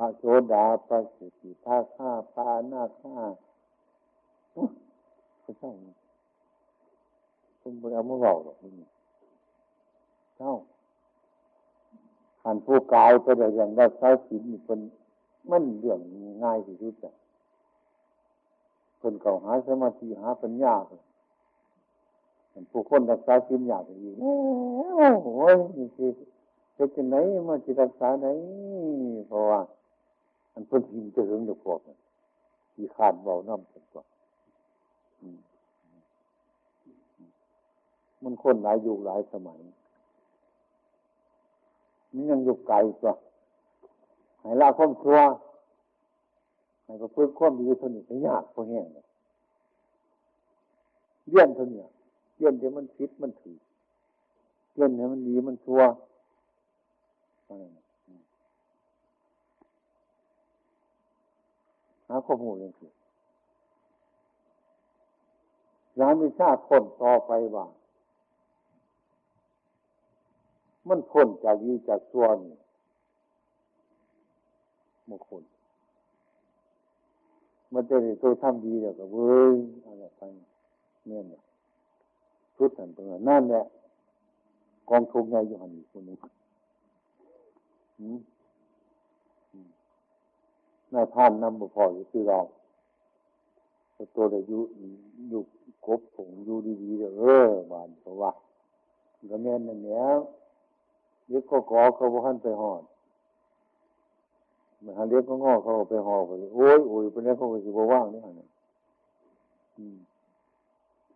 พระโสดาพระสุติพระข้าพระหน้าข้าก็เศร้าคุณบุญเอามาเบาหรอกนี่เศร้าขันผู้กายก็ได้อย่างได้ใช้ศีลนี่คนมันเรื่องง่ายที่สุดอ่ะคนเก่าหาสมาธิหาปัญญาเลยขันผู้คนรักษาศีลยากอย่างนี้โอ้ยนี่คือจะกินไหนมาจิตรักษาไหนเพราะว่ามันเพิ่งหินจะเหิงเดือดพวกนั้นที่ขาดเบาน้ำสักกว่ามันคนหลายยุคหลายสมัยมันยังอยู่ไกลกว่าให้ละความชั่วให้ก็เพิ่มความดีเท่านี้ยากพวกนี้เลี่ยนเท่านี้เลี่ยนเดี๋ยวมันผิดมันถือเลี่ยนเดี๋ยวมันดีมันชั่วหาข้อมูลยังคือร้านวิชาคนต่อไปว่ามันพ้นจากดีจากชั่วนี่มงคลมันจะได้ตัวทำดีแล้วก็เว้ยอะไรไปเนี่ยชุดนั้นตรงนั้นนั่นแหละกองทุนใหญ่อยู่หันอีกคนหนึ่งนายท่านนำบุพเพอยู่ซื้อรองตัวเดียวอยู่ครบผมอยู่ดีๆเด้อหวานเพราะว่าก็แม่นนั่นแล้วเล็กก็ขอเขาบ่หันไปหอดมันหาเล็กก็งอเขาไปหอดไปโอ้ยโอ้ยเป็นแล้วเขาก็สิบ่ว่างนี่หั่นน่ะ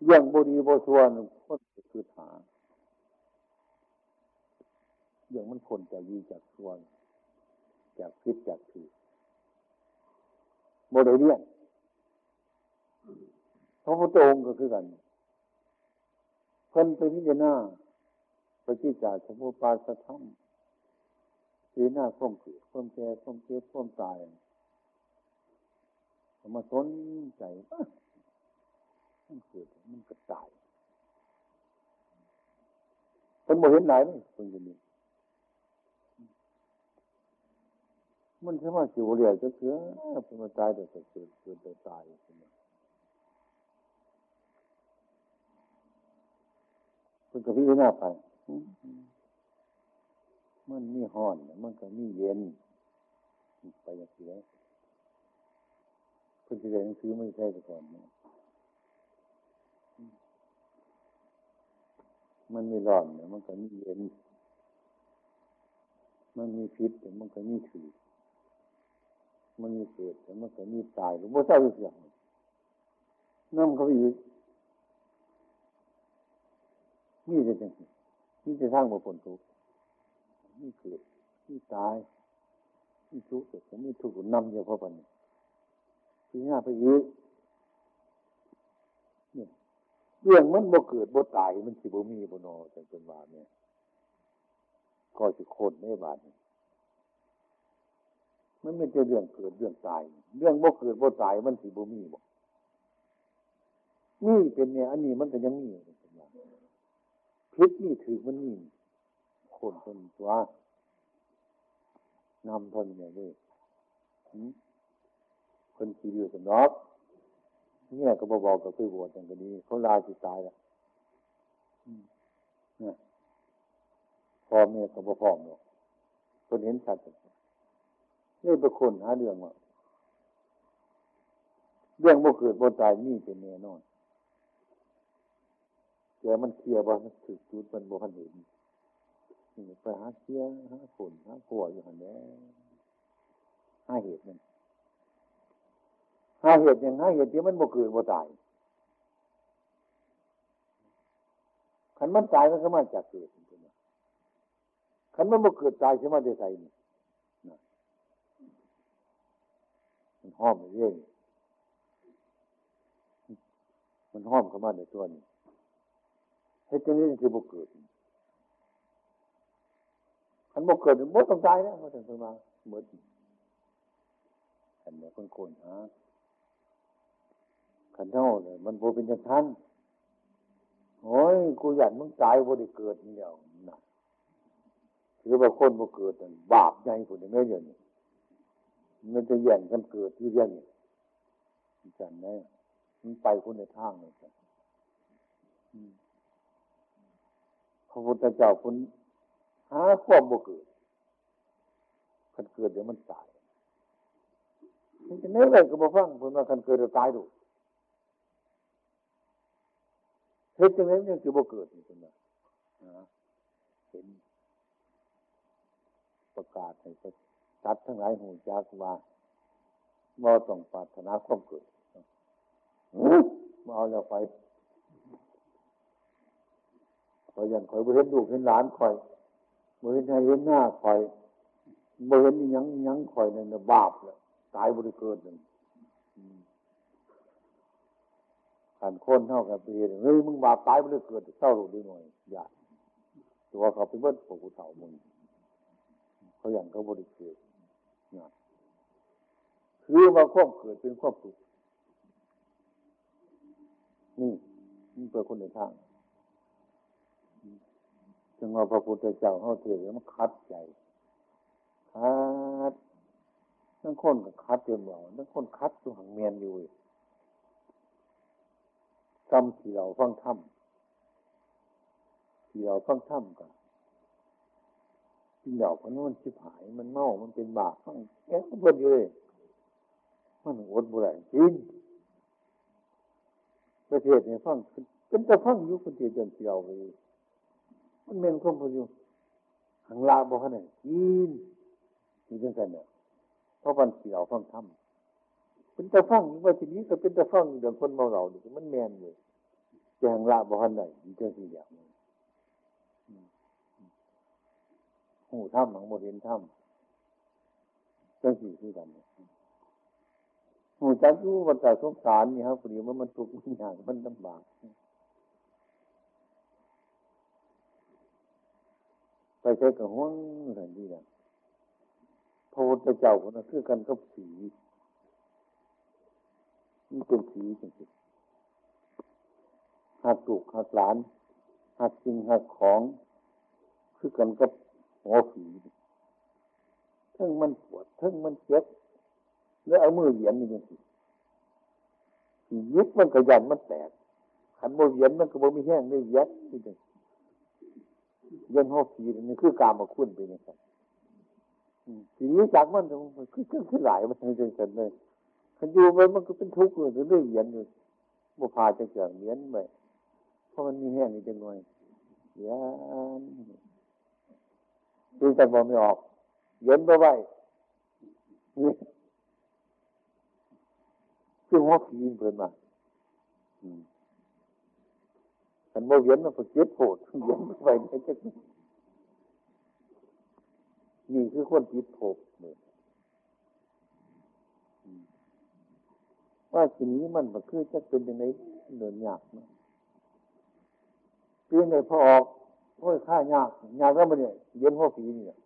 เรื่องบ่ดีบ่ชั่วนั่นคนคือหาอย่างมันคนจากดีจากชั่วจากผิดจากถูกบ่ได้เรียนพระพุทธองค์ก็คือกันเพิ่นไปพิจารณาปฏิจจสมุปบาทธรรมที่น่าคมคือความแก่ความเจ็บความตายมาสนใจมันเกิดมันก็ตายเพิ่นบ่เห็นหลายนี่เพิ่นก็มีมันสามารถสิบ่เรียกจะเสือเพิ่นมาตายแต่ก็เกิดเกิดแต่ตายเพิ่นก็พิจารณาไปมันมีห้อนมันก็มีเย็นไปอย่างเสียเพิ่นสิได้หนังสือไม่ใช่แต่ก่อนมันมีร้อนมันก็มีเย็นมันมีพิษมันก็มีถือมันมีเกิดมันก็มีตายบ่เศร้าเสียนำเข้าไปอีกนี่จะจังซี่นี่จะสร้างบ่พ้นทุกข์นี่เกิดนี่ตายนี่ทุกข์แต่นี่ทุกข์นำอยู่เพราะบัดนี้สิหาไปอีกเนี่ยเรื่องมันบ่เกิดบ่ตายมันสิบ่มีบ่นอจังเพิ่นว่าเนี่ยก็สิโคตรในบาดนี้มันไม่ใช่เรื่องเกิดเรื่องตายเรื่องบ่เกิดบ่ตายมันสิบ่มีบ่นี่เป็นเนี่ยอันนี้มันก็ยังมีพิษนี่ถือมันนี่คนเป็นตัวนำทนเนี่ยด้วยคนขี่เรือสนอกเนี่ยก็บอกกับคือบวชอย่างนี้เขาลาสิตายแล้วเนี่ยพอเมียก็บ่พร้อมหรอกคนเห็นสัตว์นี่เป็นคนหาเรื่องว่าเรื่องบ่เกิดบ่ตายนี่เป็นแน่นอนแต่มันเคลียร์บ่มันถึกจุดมันบ่ทันเห็นนี่ไปหาเคลียร์หาผลหาผัวอยู่หั่นแหละหาเหตุมันหาเหตุยังหาเหตุที่มันบ่เกิดบ่ตายคันมันตายมันก็มาจากเกิดคันมันบ่เกิดตายสิมาได้ไสนี่นะมันห้อมเรื่องมันห้อมเข้ามาในตัวนี้ไอ้ตัวนี้คือบ่เกิดคันบ่เกิดบ่ต้องตายนะบ่ต้องมาหมดอันนี้คนๆหาคันเฮาเนี่ยมันบ่เป็นจังซั่นโอ้ยกูอยากมึงตายบ่ได้เกิดนี่แล้วน่ะคือว่าคนบ่เกิดนั่นบาปใหญ่พุ่นแม่นอยู่นี่ มันจะแย่งกันเกิดที่เรื่องนี้จำได้มันไปคนในทางเลยจ้ะพระพุทธเจ้าคนหาความบ่เกิดคันเกิดเดี๋ยวมันตายมันจะไหนไว้ก็บ่ฟังเพิ่นว่าคันเกิดแล้วตายดูเฮ็ดจังได๋มันสิบ่เกิดนี่เพิ่นว่าเห็นประกาศให้สัตว์ทั้งหลายฮู้จักว่าบ่ต้องปรารถนาความเกิดบ่เอาแล้วไปคอยยันคอยบ่เห็นลูกเห็นหลานคอยบ่เห็นให้เห็นหน้าคอยบ่เห็นอีหยังหยังคอยนั่นน่ะบาปแล้วตายบ่ได้เกิดนั่นคันคนเฮาก็ไปเฮ็ดเฮ้ยมึงบาปตายบ่ได้เกิดเศร้าโลดได้หน่อยญาติตัวเขาไปเบิดพวกผู้เฒ่ามึงเขาอย่างเขาบ่ได้เกิดนะคือว่าความเกิดเป็นความทุกข์นี่มันเป็นคนในทางจึงว่าพระพุทธเจ้าเฮาเทศน์มันคัดใจคัดทั้งคนก็คัดจนบ่ทั้งคนคัดอยู่หังแม่นอยู่กรรมที่เราฟังธรรมก็ที่ดอกมันชิบหายมันเมามันเป็นบาปฟังแก่เบิดอยู่เลยมันอดบ่ได้จริงประเทศนี้ฟังเป็นแต่ฟังอยู่คนเดียวจนเสียวไปมันแม่นความพออยู่หังลาบ่คั่นน่ะกินนี่จังซั่นน่ะเพราะมันสิเอาฟังธรรมเป็นตะฟังว่าสินี้ก็เป็นตะฟังเรื่องคนเมาเหล้านี่มันแม่นอยู่แต่หังลาบ่คั่นได้นี่จังซี่แหละฮู้ธรรมหังบ่เห็นธรรมจังซี่คือกันฮู้จักอยู่ว่าแต่สงสารนี่ครับผู้นี้มันทุกข์มันยากมันลำบากไปเจอกับห่วงอะไรนี่นะพระพุทธเจ้าคนนั้นคือกันกับสีมันเป็นสีจริงๆหักลูกหักหลานหักสิ่งหักของคือกันกับหัวสีทั้งมันปวดทั้งมันเจ็บแล้วเอามือเหยียบนี่จริงๆสียึดมันกระยันมันแตกขันโมเหยียบมันก็โมไม่แห้งเลยยัดจริงๆเย็นหกปีนี่คือกามคุณไปนี่ครับทีนี้จากมันคือเครื่องที่หลายมันจนเสร็จเลยคันอยู่ไปมันก็เป็นทุกข์อยู่เรื่อยเย็นอยู่บุพาจะเกิดเย็นไปเพราะมันมีแห้งนี่จังหน่อยเย็นดูแต่บอกไม่ออกเย็นไปไว้คือหกปีเพิ่นมาคันบ่เวียนมันก็เจ็บโผดเวียนไปได้จักนี่คือคนจิตโผดนี่ว่าสิ่งนี้มันบ่คือจักเป็นจังได๋เดินยากนะปีนี้พอออกโอ้ยค่ายากยากแล้วบ่เนี่ยเย็นหัวปีนี่ล่ะ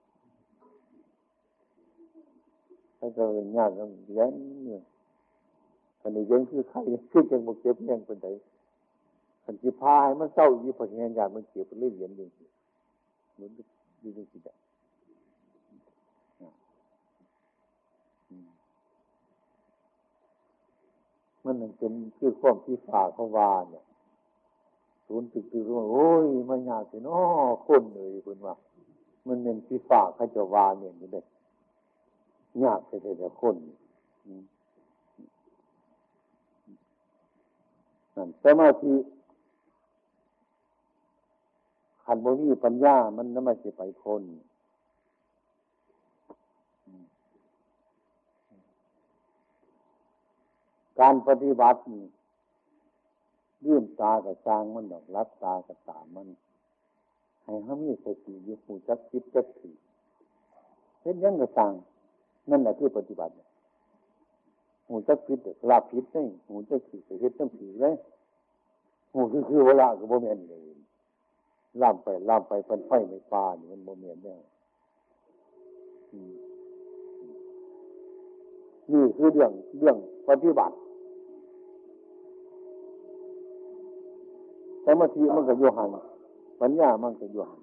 ถ้าจะยากแล้วเวียนนี่คันนี้เย็นคือไข้คือจังบ่เจ็บแรงปานใดคันสิพาให้มันเศร้าอยู่เพราะแห่งญาติมันเก็บเลยเหรียญจริงๆมันอยู่ในจิตอะมันนั่นเป็นคือความที่ฝากเขาว่าเนี่ยศูนย์ตึกๆว่าโอ้ยมันยากสิเนาะคนเลยเพิ่นว่ามันเป็นที่ฝากเขาจะว่าเนี่ยนี่เด้ยากแต่ละคนนั่นสมาธิขันบ่มีปัญญามันนำมาสิไปคนการปฏิบัตินี่ลืมตาก็สร้างมันดอกลับตาก็ตามมันให้เฮามีสติอยู่ผู้จักจิตจักสิเฮ็ดหยังก็สร้างนั่นน่ะคือปฏิบัติหูจักผิดลาผิดได้หูจักผิดไปเฮ็ดจังซี่เลยหูคือว่าละก็บ่แม่นเลยล่ามไปเพิ่นไฟในป่านี่มันบ่แม่นแน่นี่คือเรื่องปฏิบัติสมาธิมันก็อยู่หั่นปัญญามันก็อยู่หั่น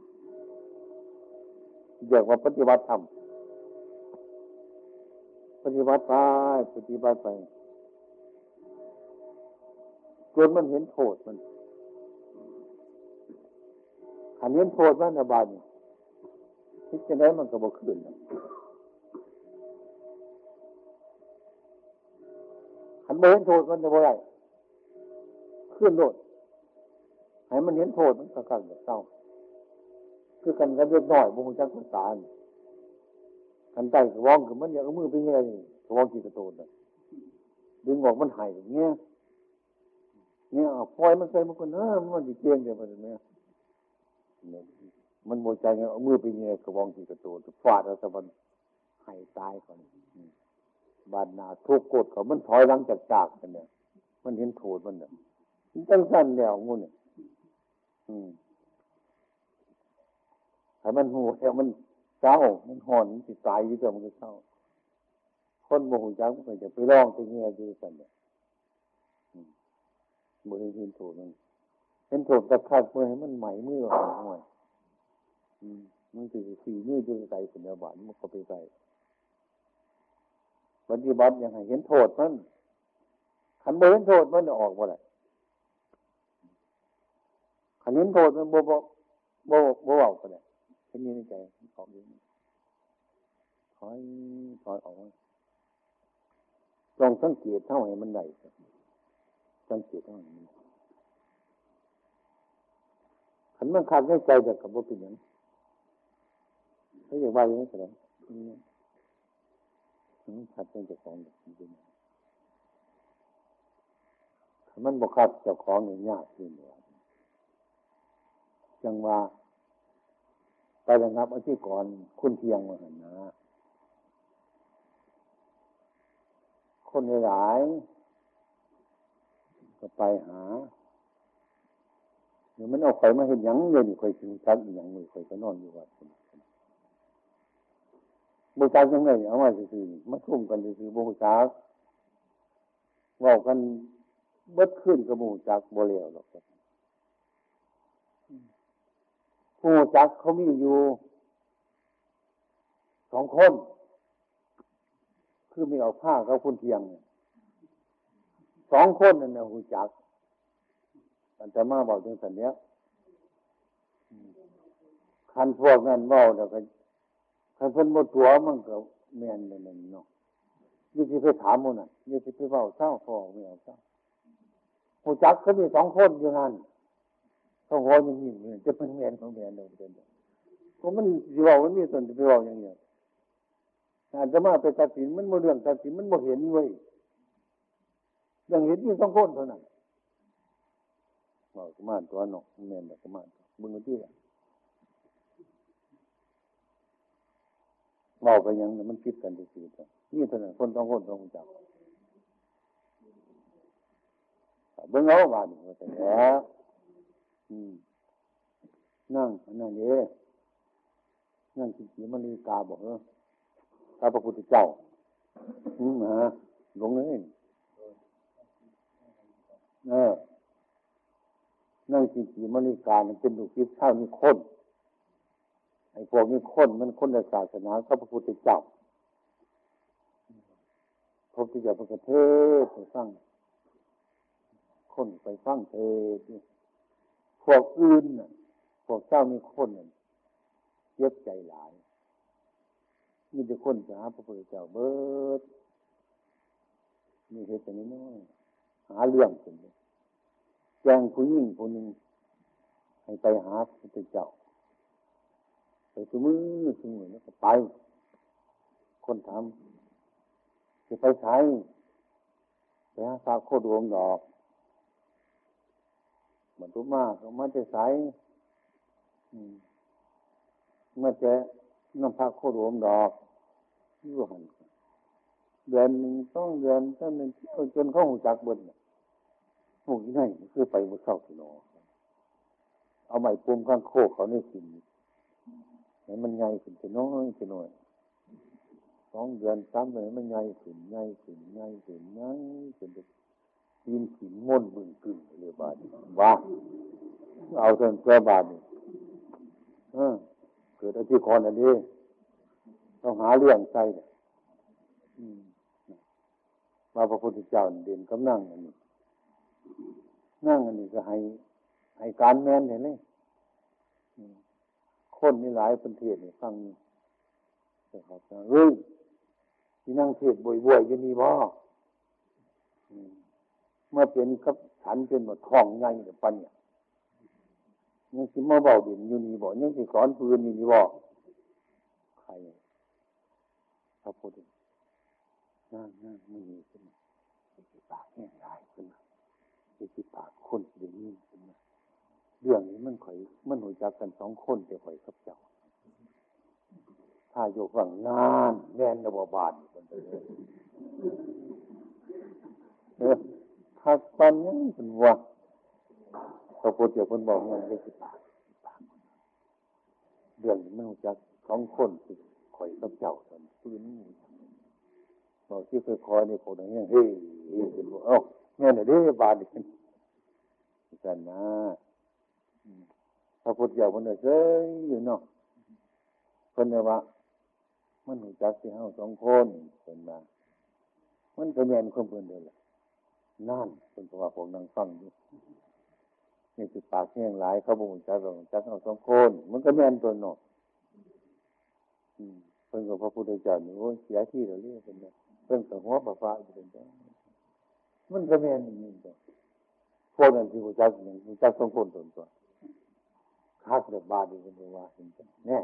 เรียกว่าปฏิบัติธรรม ปฏิบัติไปปฏิบัติไปจนมันเห็นโทษมันอันเห็นโทษมันนะบาดนี่คิดจะได้มันก็บ่ขึ้นขันบ่เห็นโทษมันจะบ่ได้ขึ้นโลดให้มันเห็นโทษมันก็กลางกับเศร้าคือกันกันเล็กน้อยบ่ฮู้จักภาษากันใต้สวองคือมันอยากเอามือไปแง่นี่สวองที่กระโตนน่ะดึงออกมันหายอย่างเงี้ยเนี่ยปล่อยมันใส่มันก็เน้อมันสิเจียงเดี๋ยวมันเนี่ยมันโมใจเอามือไปแง่กระวองที่กระโตนฟาดเอาซะมันหายตายก่อนบาดหน้าทุกข์โกรธก็มันถอยหลังจากจากกันเนี่ยมันเห็นโทษมันน่ะจังซั่นแล้วงูเนี่ยให้มันหูแถวมันเศร้ามันหอนจิตใจที่เกิดมันก็เศร้าคนโมโหจังมันจะไปร้องไปเงียดีกันเนี่ยมือเห็นโถมันเห็นโถตะขาดมือให้มันไหมมือหน่อยมันจะสีมือจะใส่สัญญาบัตรมันก็ไปใส่ปฏิบัติยังไงเห็นโทษมันขันโมเห็นโทษมันจะออกมาเลยขันเห็นโทษมันโบเบาไปเลยฉันยืนในใจออกเยอะถอยออกลองสังเกตเท่าไหร่มันไหลสังเกตเท่าไหร่มันขันมันขาดในใจจากกับว่าเป็นอย่างไม่อยากว่าอย่างนี้แสดงมันขาดในจากของแบบนี้ขันมันบอกขาดจากของเนี่ยยากที่เหนือจังว่าไประงับเอาที่ก่อนคุณเพียงมาหันนะคนหลายก็ไปหาเดี๋ยวมันเอาไข่มาเห็นยังเลยนี่ไข่ถึงชัดยังมือไข่ก็นอนอยู่วัดบูชาจังไงเอามาซื่อๆมาทุ่มกันซื่อบูชาเว้ากันเบิดขึ้นกับบูชาบ่แล้วหรอกผู้จักเขามีอยู่2 คนคือมีเอาผ้าเขาคุณเทียง2 คนนั่นนะผู้จักอันจะมาบอกถึงสันเนี้ยคันพวกนั้นเว้าแล้วก็คันเพิ่นบ่ตัวมันก็แม่นนั่นเนาะนี่สิไปถามหมู่นั่นนี่สิไปเว้าเซ้าพ่อไม่เอาเซ้าผู้จักเขามี2 คนอยู่นั่นเขาหัวมันหิ้มเลยจะเป็นแมนของแมนเลยเพราะมันสิว่ามันมีส่วนจะไปว่าอย่างเงี้ยอาจจะมาไปตัดสินมันบ่เรื่องตัดสินมันบ่เห็นเว้ยยังเห็นอยู่2 คนเท่านั้นว่าสมานตัวเนาะแม่นบ่สมานมึงว่าติล่ะเว้าไปหยังมันคิดกันซื่อๆนี่เท่านั้นคน2 คนต้องรู้จักเบิ่งเอาว่านี่ว่าแต่นั่งนั่งเด้นั่งสิสีมณีกาบอกพระพุทธเจ้ามาหลงเลยนั่งสิสีมณีกามันเป็นลูกศิษย์เท่านี้คนไอ้พวกนี้คนมันคนในศาสนาพระพุทธเจ้าพบที่จะประเทศไปสร้างคนไปสร้างเทศพวกอื่นน่ะพวกเจ้ามีคนน่ะเจ็บใจหลายมีแต่คนหาพระพุทธเจ้าเบิดมีเหตุนี้น้อยหาเรื่องกันแจ้งผู้หญิงผู้หนึ่งให้ไปหาพระพุทธเจ้าไปซุมื้อซุมื้อแล้วก็ไปคนถามจะไปไสไปหาพระโคดมดอกมันทุกมากมันจะใสมันจะน้ำพักโคตรมดอกอยู่หันเดือนหนึ่งต้องเดือนถ้ามันเที่ยวจนเข้าหูจักบนพวกนี้คือไปบุกเข้าที่นอเอาใหม่ปุ่มข้างโคกเขาในสินให้มันใหญ่ขึ้นจะน้อยจะหน่อย2 เดือน3 เดือนมันใหญ่ขึ้นใหญ่ขึ้นใหญ่ขึ้นใหญ่ขึ้นยินขีนม่นบึงกึ่งเลยบาดว่าเอาเส้นเสื้อบาดนี่เกิดอธิคอนอันนี้ต้องหาเรื่องใส่เนี่ย ว่าพระพุทธเจ้าเด่นกับนั่งอันนี้นั่งอันนี้ก็ให้การแม่นเห็นไหมคนนี่หลายประเทศนี่ฟังจะขอบใจเฮ้ยที่นั่งเทศบ่อยๆอยู่นี่บ่เมื่อเป็นกับฉันเป็นหมดท้องไงหรือปันเนี่ยยังสิมาเบาเด่นอยู่นี่บ่ยังสิสอนปืนอยู่นี่บ่ใครพระพุทธนั่งไม่มีขึ้นมาจิตปากแห้งลายขึ้นมาจิตปากคนอย่างนี้ขึ้นมาเรื่องนี้มันหัวจักกันสองคนเดี๋ยวข่อยกับเจ้าถ้าโยกว่างนานแน่นระบบาลถ้าปันนี้เป็นว่าพระพุทธเจ้าคนบอกมันเป็นจิตปากเรื่องนี้มันหัวจักสองคนคือข่อยกับเจ้าสันพื้นเราที่เคยคอยในคนอย่างนี้เฮ้ยเป็นว่าเอ้าแม่ไหนได้บาดกันกันนะพระพุทธเจ้าคนเดียวเฉยอยู่เนาะคนเดียวว่ามันหูจักที่เฮาสองคนเป็นมามันก็แม่นคนเพื่อนเดียวแหละนั่นเป็นเพราะว่าผมนั่งฟังอยู่นี่คือปากแห้งหลายเขาบ่หูจักเราจักเฮาสองคนมันก็แม่นตัวเนาะเพิ่นกับพระพุทธเจ้านี่โอ้เสียที่เราเรียกเป็นแบบเพิ่นกับหัวปะฟ้าอยู่เป็นแบบมันก็แม่นนี่จ้ะพวกนั้นที่หูจักอย่างหูจักสองคนตัวคักเดือบาดีเป็นตัวว่าเป็นแบบแน่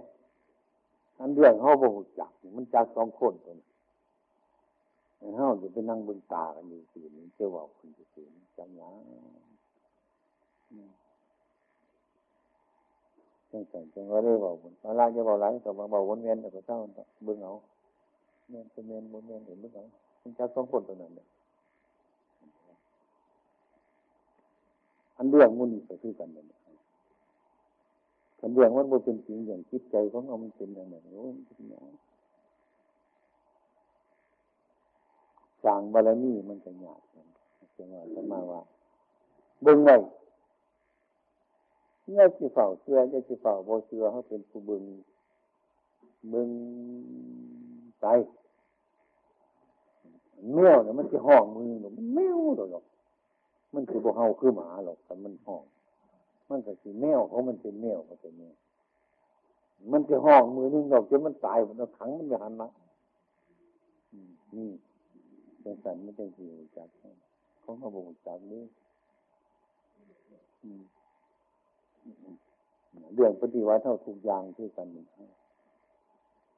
อันเรื่องเขาบ่หูจักมันจักสองคนตัวนี้เขาจะไปนั่งบนตากันอยู่สิมันเจ้าว่าคนจะสิมันจังหวะจังก็ได้บอกผมอะไรจะบอกอะไรแต่มาบอกวนเวียนแต่ก็เจ้าเบื้องเอาเมียนเป็นเมียนบนเมียนเห็นเบื้องเอามันจักสองคนตัวนั้นเนี่ยอันเรื่องมุ่นไปซื้อกันเลยขันเรื่องว่าโบเป็นจริงอย่างคิดใจของเรามันเป็นอย่างไรโอ้ยเป็นอย่างสร้างบารมีมันจะหยาบกันจังหวะจะมาว่าเบื้องไหนยาจีเฝ้าเชื่อยาจีเฝ้าบ่เชื่อเขาเป็นผู้เบิ่งใจแมวเนี่ยมันจะห้องมือหรอกมันแมวหรอกมันคือบ่เฮาคือหมาหรอกแต่มันห้องมันก็คือแมวเพราะมันเป็นแมวเขาเป็นแมวมันจะห้องมือนึงหรอกจนมันตายมันขังมันไม่หันละนี่เป็นสันไม่เป็นสิจักของเขาบ่จักนี่เรื่องปฏิวัติเท่าทุกอย่างที่กัน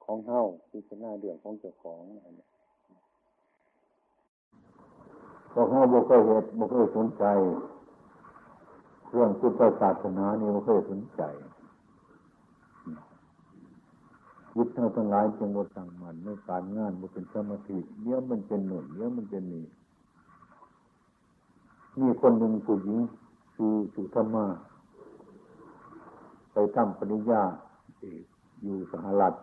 ของเท่าที่จะหน้าเรื่องของเจ้าของพวกเฮาบ่เคยเห็นบ่เคยสนใจเรื่องพุทธศาสนานี่บ่เคยสนใจยึดเท่าทั้งหลายจงบ่ตั้งมั่นในการงานบ่เป็นสมาธิเดี๋ยวมันเป็นหนุนเดี๋ยวมันเป็นนี่มีคนหนึ่งผู้หญิงคือสุธรรมาไปทำปริญญาอยู่สหรัฐ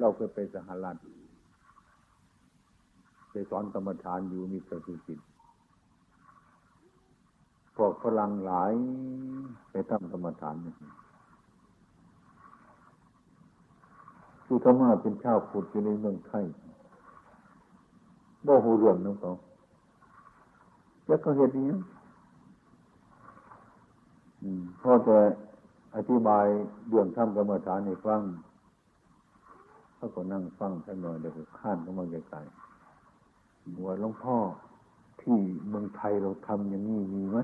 เราเคยไปสหรัฐไปสอนกรรมฐานอยู่มีประสิทธิ์พวกฝรั่งหลายไปทำกรรมฐานสุธรรมะเป็นชาวพุทธอยู่ในเมืองไทยบ่ฮู้เรื่องน้องเขาแล้วก็เห็นนี้พ่อจะอธิบายเรื่องธรรมกรรมฐานให้ฟังเขาก็นั่งฟังสักหน่อยเดี๋ยวข้านเข้ามาใกล้ๆหัวหลวงพ่อที่เมืองไทยเราทำอย่างนี้มีไหม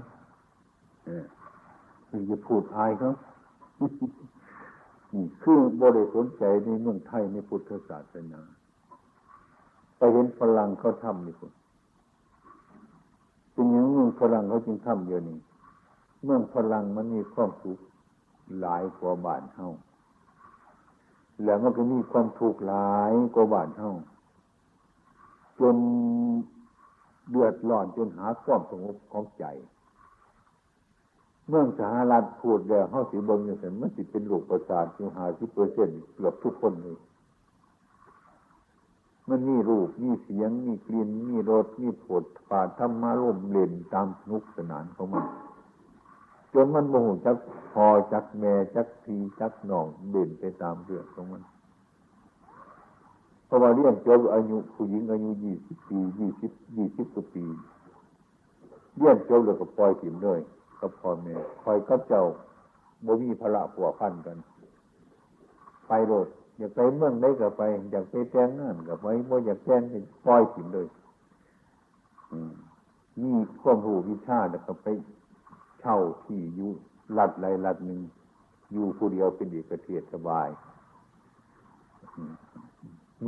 คือจะพูดอายเขาคือบ่ได้สนใจในเมืองไทยในพุทธศาสนาไปเห็นฝรั่งเขาทำนี่คนเป็นอย่างเมืองฝรั่งเขาจึงทำเดี๋ยวนี้เมืองฝรั่งมันมีความสุขหลายกว่าบ้านเฮาแล้วมันก็มีความทุกข์หลายกว่าบ้านเฮาจนเดือดร้อนจนหาความสงบของใจเมืองสหรัฐพูดแล้วเฮาสิเบิ่งจังซั่นมันสิเป็นโรคประสาทอยู่ 50% เกือบทุกคนเลยมันมีรูปมีเสียงมีกลิ่นมีรสมีโผฏฐัพพะธรรมารมณ์เล่นตามสนุกสนานของมันจนมันโมโหจักพอจักแม่จักทีจักหนองเด่นไปตามเรื่องของมันฝ เขามาเลี้ยงจบอายุผู้หญิงอายุ20 ปี20 กว่าปีเลี้ยงจบแล้วก็ปล่อยถิ่มเลยกับพ่อแม่คอยกับเจ้าบ่มีภาระผัวพันกันไปโลดอยากไปเมืองใดก็ไปอยากไปแต่งงานก็ไปบ่อยากแต่งก็ปล่อยถิ่มเลยมีความรู้วิชาแล้วก็ไปเช่าที่อยู่รัฐใดรัฐหนึ่งอยู่ผู้เดียวเป็นเอกเทศสบาย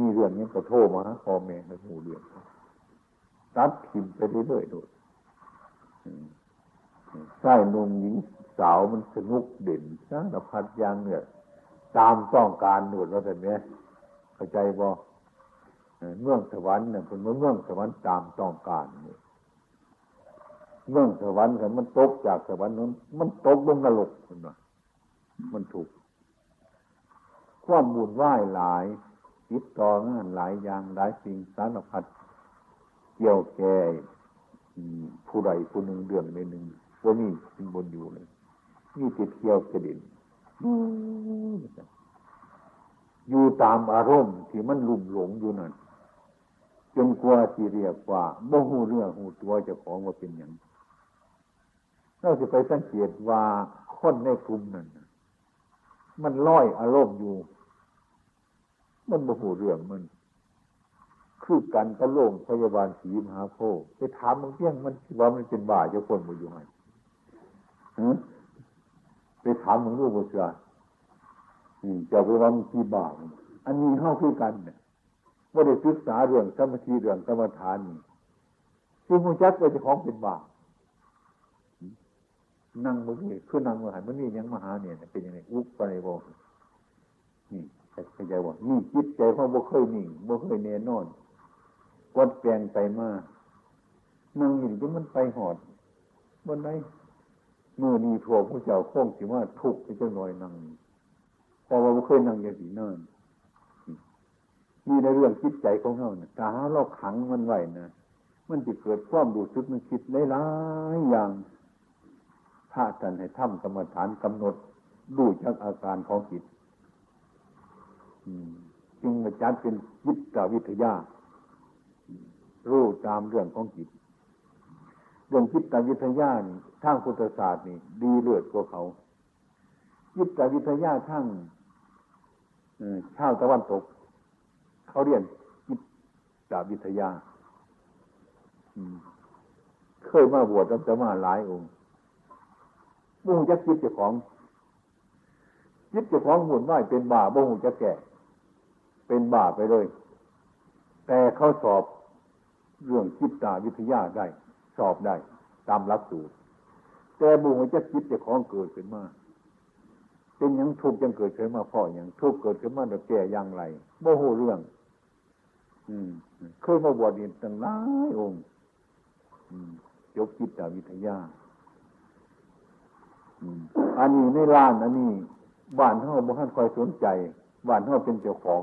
มีเรื่องนี้ก็โทษมาพ่อแม่และหมู่เรื่องตัดถิ่มไปเรื่อยๆโดดใส่นมหญิงสาวมันสนุกเด่นสารพัดอย่างเนี่ยตามต้องการโดดแล้วแต่เนี้ยเข้าใจบ่เมืองสวรรค์เนี่ยเป็นเมืองสวรรค์ตามต้องการเนี่ยเมืองสวรรค์มันตกจากสวรรค์นั้นมันตกลงนรกนั่นน่ะมันถูกความวุ่นวายหลายติดต่องานหลายอย่างหลายสิ่งสารพัดเกี่ยวแก่ผู้ใดผู้หนึ่งเดือนในหนึ่งว่านี่เป็นบนอยู่เลยนี่ติดเกี่ยวกระเด็นอยู่ตามอารมณ์ที่มันลุ่มหลงอยู่นั่นจนกว่าที่เรียกว่าบ่หูเรื่องหูตัวเจ้าของว่าเป็นอย่างเราจะไปสังเกตว่าคนในกลุ่มนั้นมันล่อยอารมณ์อยู่มันบ่หูเรื่องมันคือกันกระโลงพยาบาลศรีมหาโพธิ์ไปถามมันเรื่องมันว่ามันเป็นบ้าเจ้าคนบ่อยู่ไหนไปถามมันรู้บ่เชื่อเจ้าไปว่ามันที่บ้าอันนี้เฮาคือกันเนี่ยบ่ได้ศึกษาเรื่องสมาธิเรื่องกรรมฐานนี่คือฮู้จักว่าเจ้าของเป็นบ้านั่งบ่มีคือนั่งบ่หันมันนี่ยังมาหาเนี่ยเป็นยังไงอุปไปบ่นี่เข้าใจว่านี่จิตใจเขาบ่เคยนิ่งบ่เคยแน่นอนกดแปลงไปมานั่งอยู่จนมันไปหอดบ่ได้มื้อนี้พวกผู้เจ้าคงสิว่าทุกข์จังน้อยนั่งเพราะว่าบ่เคยนั่งอย่างนี้นานนี่ในเรื่องจิตใจของเฮาน่ะถ้าเราขังมันไว้นะมันสิเกิดความรู้สึกนึกคิดหลายๆอย่างถ้าท่านให้ทำกรรมฐานกำหนดรู้จักอาการของจิตจึงมาจัดเป็นจิตวิทยารู้ตามเรื่องของจิตเรื่องจิตวิทยานี่ทางพุทธศาสตร์นี่ดีเลิศกว่าเขาจิตวิทยาทางชาวตะวันตกเขาเรียนจิตวิทยาเคยมาบวชแล้วจะมาหลายองค์มุ่งจักจิตเจ้าของจิตเจ้าของหมุนไหวเป็นบาบ่หูจะแก่เป็นบาไปเลยแต่เขาสอบเรื่องจิตตาวิทยาได้สอบได้ตามหลักสูตรแต่บ่หูจะจิตเจ้าของเกิดขึ้นมาเป็นยังทุกข์ยังเกิดขึ้นมาเพราะยังทุกข์เกิดขึ้นมาแล้วแก่อย่างไรบ่หูเรื่องเคยมาบวชนี่ตั้งหลายองค์ยกจิตตาวิทยาอันนี้ในล้านอันนี้บ้านเฮาบ่ทันคอยสนใจบ้านเฮาเป็นเจ้าของ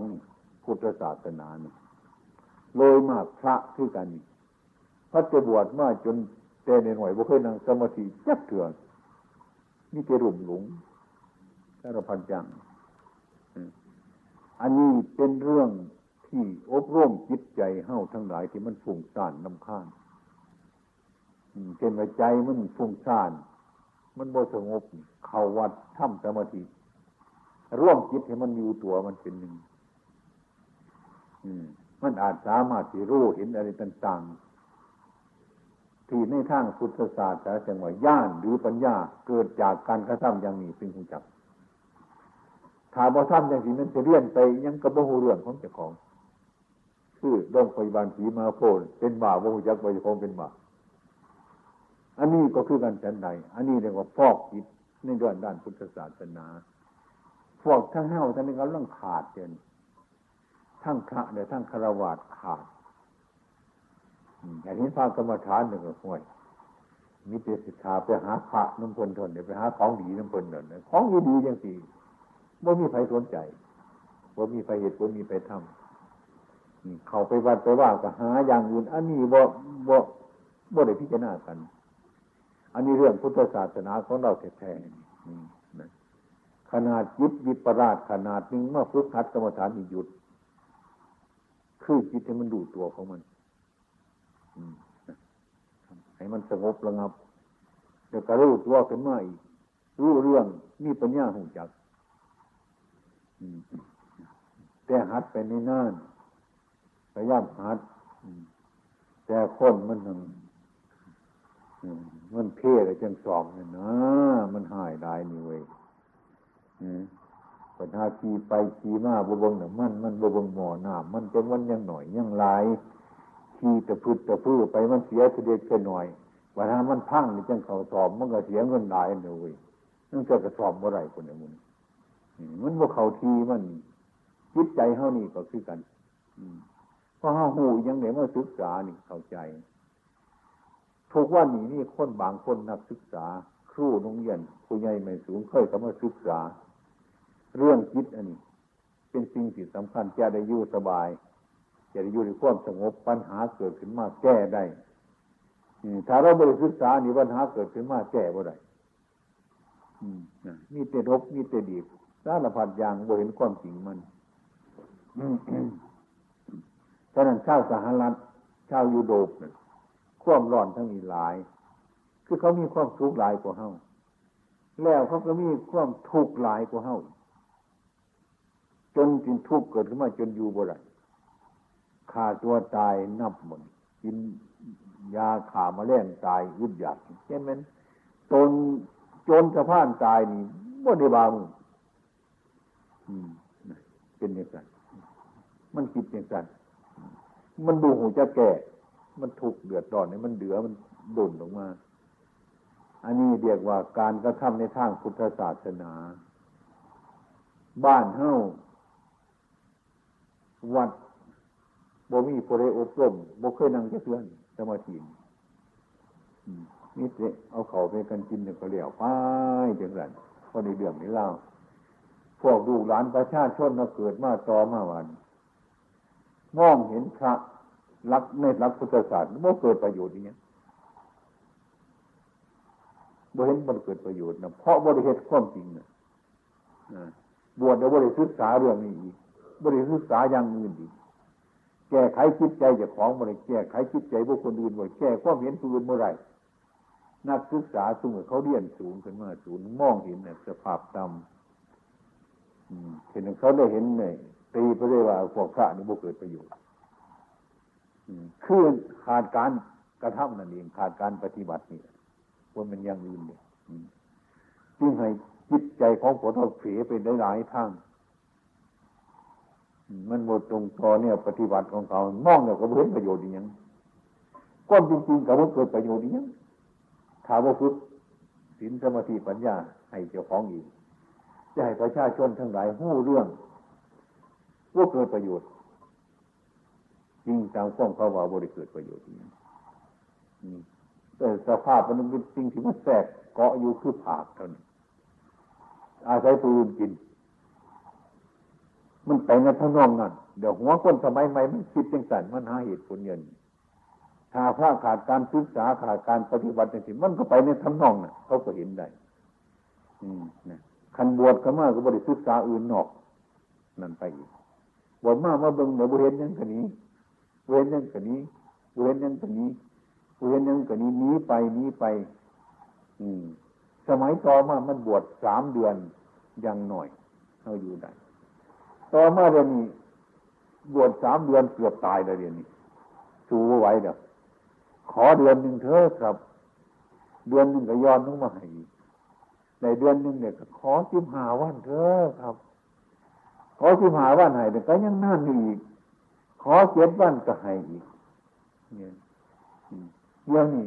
พุทธศาสนานี่เลยมากพระคือกันพระจะบวชมาจนแต่ในหน่วยบ่เคยนั่งสมาธิจักเทื่อมีแต่รุ่มหลงสารพัดอย่างอันนี้เป็นเรื่องที่อบรมจิตใจเฮาทั้งหลายที่มันฟุ้งซ่านรำคาญเช่นว่าใจมันฟุ้งซ่านมันบ่สงบเข้าวัดทำสมาธิร่วมจิตให้มันอยู่ตัวมันเป็นหนึ่งมันอาจสามารถที่รู้เห็นอะไรต่างๆที่ในทางพุทธศาสนาจังว่าญาณหรือปัญญาเกิดจากการกระทำอย่างนี้เป็นผู้จักถ้าบ่ทำอย่างนี้มันจะเลี่ยนไปยังกระโบหูเรื่องของเจ้าของคือโรงพยาบาลศรีมหาโพธิ์เป็นบ่าวบ่ฮู้จักว่าเจ้าของเป็นบ่าอันนี้ก็คือการฉันใดอันนี้เรียกว่าฟอกจิตในเรื่องด้านพุทธศาสนาพวกทั้งเฮาทั้งนี้ก็เรื่องขาดเด่นทั้งพระเนี่ยทั้งฆราวาสขาดอย่างนี้พระกรรมฐานหนึ่งก็ห่วยมีเจตสิกขาไปหาพระน้ำพลทนเดี๋ยวไปหาของดีน้ำพลทนของดีๆอย่างสิไม่มีใครสนใจไม่มีใครเหตุไม่มีใครทำเขาไปวัดไปว่าก็หาอย่างอื่นอันนี้บ่ได้พิจารณากันอันนี้เรื่องพุทธศาสนาของเราแท้ๆขนาดจิตวิปลาสขนาดนึงเมื่อฝึกหัดกรรมฐานหยุด คือจิตให้มันดูตัวของมันให้มันสงบระงับเดี๋ยวก็รู้ตัวขึ้นมาอีกรู้เรื่องมีปัญญาหูจักแต่หัดไปในนานพยายามหัดแต่คนมันหนึ่งมันเพ่เลยจังสอบเนี่ยนะมันหายได้นี่เว้ยปัญหาขี่ไปขี่มาบวงเนี่ยมันบวงหมอหน้ามันจนวันยังหน่อยยังหลายขี่ตะพื้ไปมันเสียเสด็จไปหน่อยปัญหามันพังเลยจังเขาสอบมันก็เสียเงินหลายเนี่ยเว้ยนั่นจะสอบเมื่อไรคนเนี่ยมันว่าเขาทีมันจิตใจเฮานี่ก็คือกันเพราะเฮาหูยังไหนมาศึกษานี่เข้าใจทุกวันนี้นี่คนบางคนนักศึกษาครูโรงเรียนผู้ใหญ่ไม่สูงเคยเข้ามาศึกษาเรื่องจิตอันนี้เป็นสิ่งที่สำคัญจะได้อยู่สบายจะได้อยู่ในความสงบปัญหาเกิดขึ้นมาแก้ได้ถ้าเราไม่ได้ศึกษานี่ปัญหาเกิดขึ้นมาแก้บ่ได้นี่แต่รบนี่แต่ดีสารพัดอย่างบ่เห็นความจริงมันฉะนั้นชาวสหรัฐชาวยุโรปเนี่ยความร้อนทั้งนี้หลายคือเขามีความทุกข์หลายกว่าเฮาแล้วเขาก็มีความทุกข์หลายกว่าเฮาจนกินทุกข์เกิดขึ้นมาจนอยู่บ่ได้ฆ่าตัวตายนับหมดกินยาฆ่าแมลงตายยึดอยากเช่นนั้นตนจนสะพานตายนี่บ่ได้บาปเป็นอย่างนั้นมันคิดอย่างนั้นมันดูหูจะแก่มันถูกเดือดร้อนเนี่ยมันเดือมันโดนลงมาอันนี้เรียกว่าการกระทำในทางพุทธศาสนาบ้านเฮ้าวัดบ่มีผู้ใดอบรมบ่เคยนั่งจักเทื่อสมาธินี่เอาเขาไปกันกินเนี่ยก็เลี้ยวไปจังนั้นพอในเรื่องนี้เล่าพวกลูกหลานประชาชนมาเกิดมาต่อมาวันมองเห็นพระรักในรักพุทธศาสนาไม่เกิดประโยชน์อย่างนี้บ่เห็นมันเกิดประโยชน์นะเพราะบ่ได้เฮ็ดความจริงนะบวชแล้วบ่ได้ศึกษาเรื่องนี้อีกบ่ได้ศึกษาอย่างอื่นอีกแก้ไขจิตใจเจ้าของบ่ได้แก้ไขจิตใจบุคคลอื่นบ่แก้ความเห็นผู้อื่นบ่ได้นักศึกษาซึ่งเขาเรียนสูงขึ้นมาสูงมองเห็นน่ะสภาพต่ำเห็นเขาได้เห็นเลยตีไปเลยว่าพวกพระนี่บ่เกิดประโยชน์คือขาดการกระทำนั่นเองขาดการปฏิบัตินี่ว่ามันยังลืมเนี่ยจึงให้จิตใจของผู้เราเผลอไปได้หลายทางมันหมดตรงต่อเนี่ยปฏิบัติของเขามองแล้วก็บ่เห็นประโยชน์อีหยังก้อนจริงๆก็บ่เกิดประโยชน์อีหยังถ้าบ่ฝึกศีลสมาธิปัญญาให้เจ้าของอีกจะให้ประชาชนทั้งหลายหู้เรื่องว่าเกิดประโยชน์จริงตามข้อเขาว่าบ่ได้เกิดประโยชน์นี้แต่สภาพมันเป็นสิ่งที่มันแทรกเกาะอยู่คือผากเท่านั้นอาศัยปืนกินมันไปในทางนองนั่นเดี๋ยวหัวคนสมัยใหม่มันคิดจังซั่นมันหาเหตุผลเงินถ้าพระขาดการศึกษาขาดการปฏิบัติจังซี่มันก็ไปในทางนองน่ะเขาก็เห็นได้นะคันบวชก็มากก็บ่ได้ศึกษาอื่นนอกนั่นไปอีกบวชมากมาเบิ่งเดี๋ยวบ่เห็นหยังกะนี้บ่เห็นหยังกะนี้บ่เห็นหยังกะนี้บ่เห็นหยังกะนี้หนีไปหนีไปสมัยต่อมามันบวช3เดือนอย่างน้อยเฮาอยู่ได้ต่อมาเดี๋ยวนี้บวช3เดือนเกือบตายแล้วเดี๋ยวนี้สู้บ่ไหวแล้วขอเดือนนึงเถอะครับเดือนนึงก็ย้อนลงมาให้ในเดือนนึงเนี่ยขอ15วันเถอะครับขอ15วันให้แต่ยังนานอยู่อีกขอ7วันก็ให้อีกเนี่ยเรื่องนี้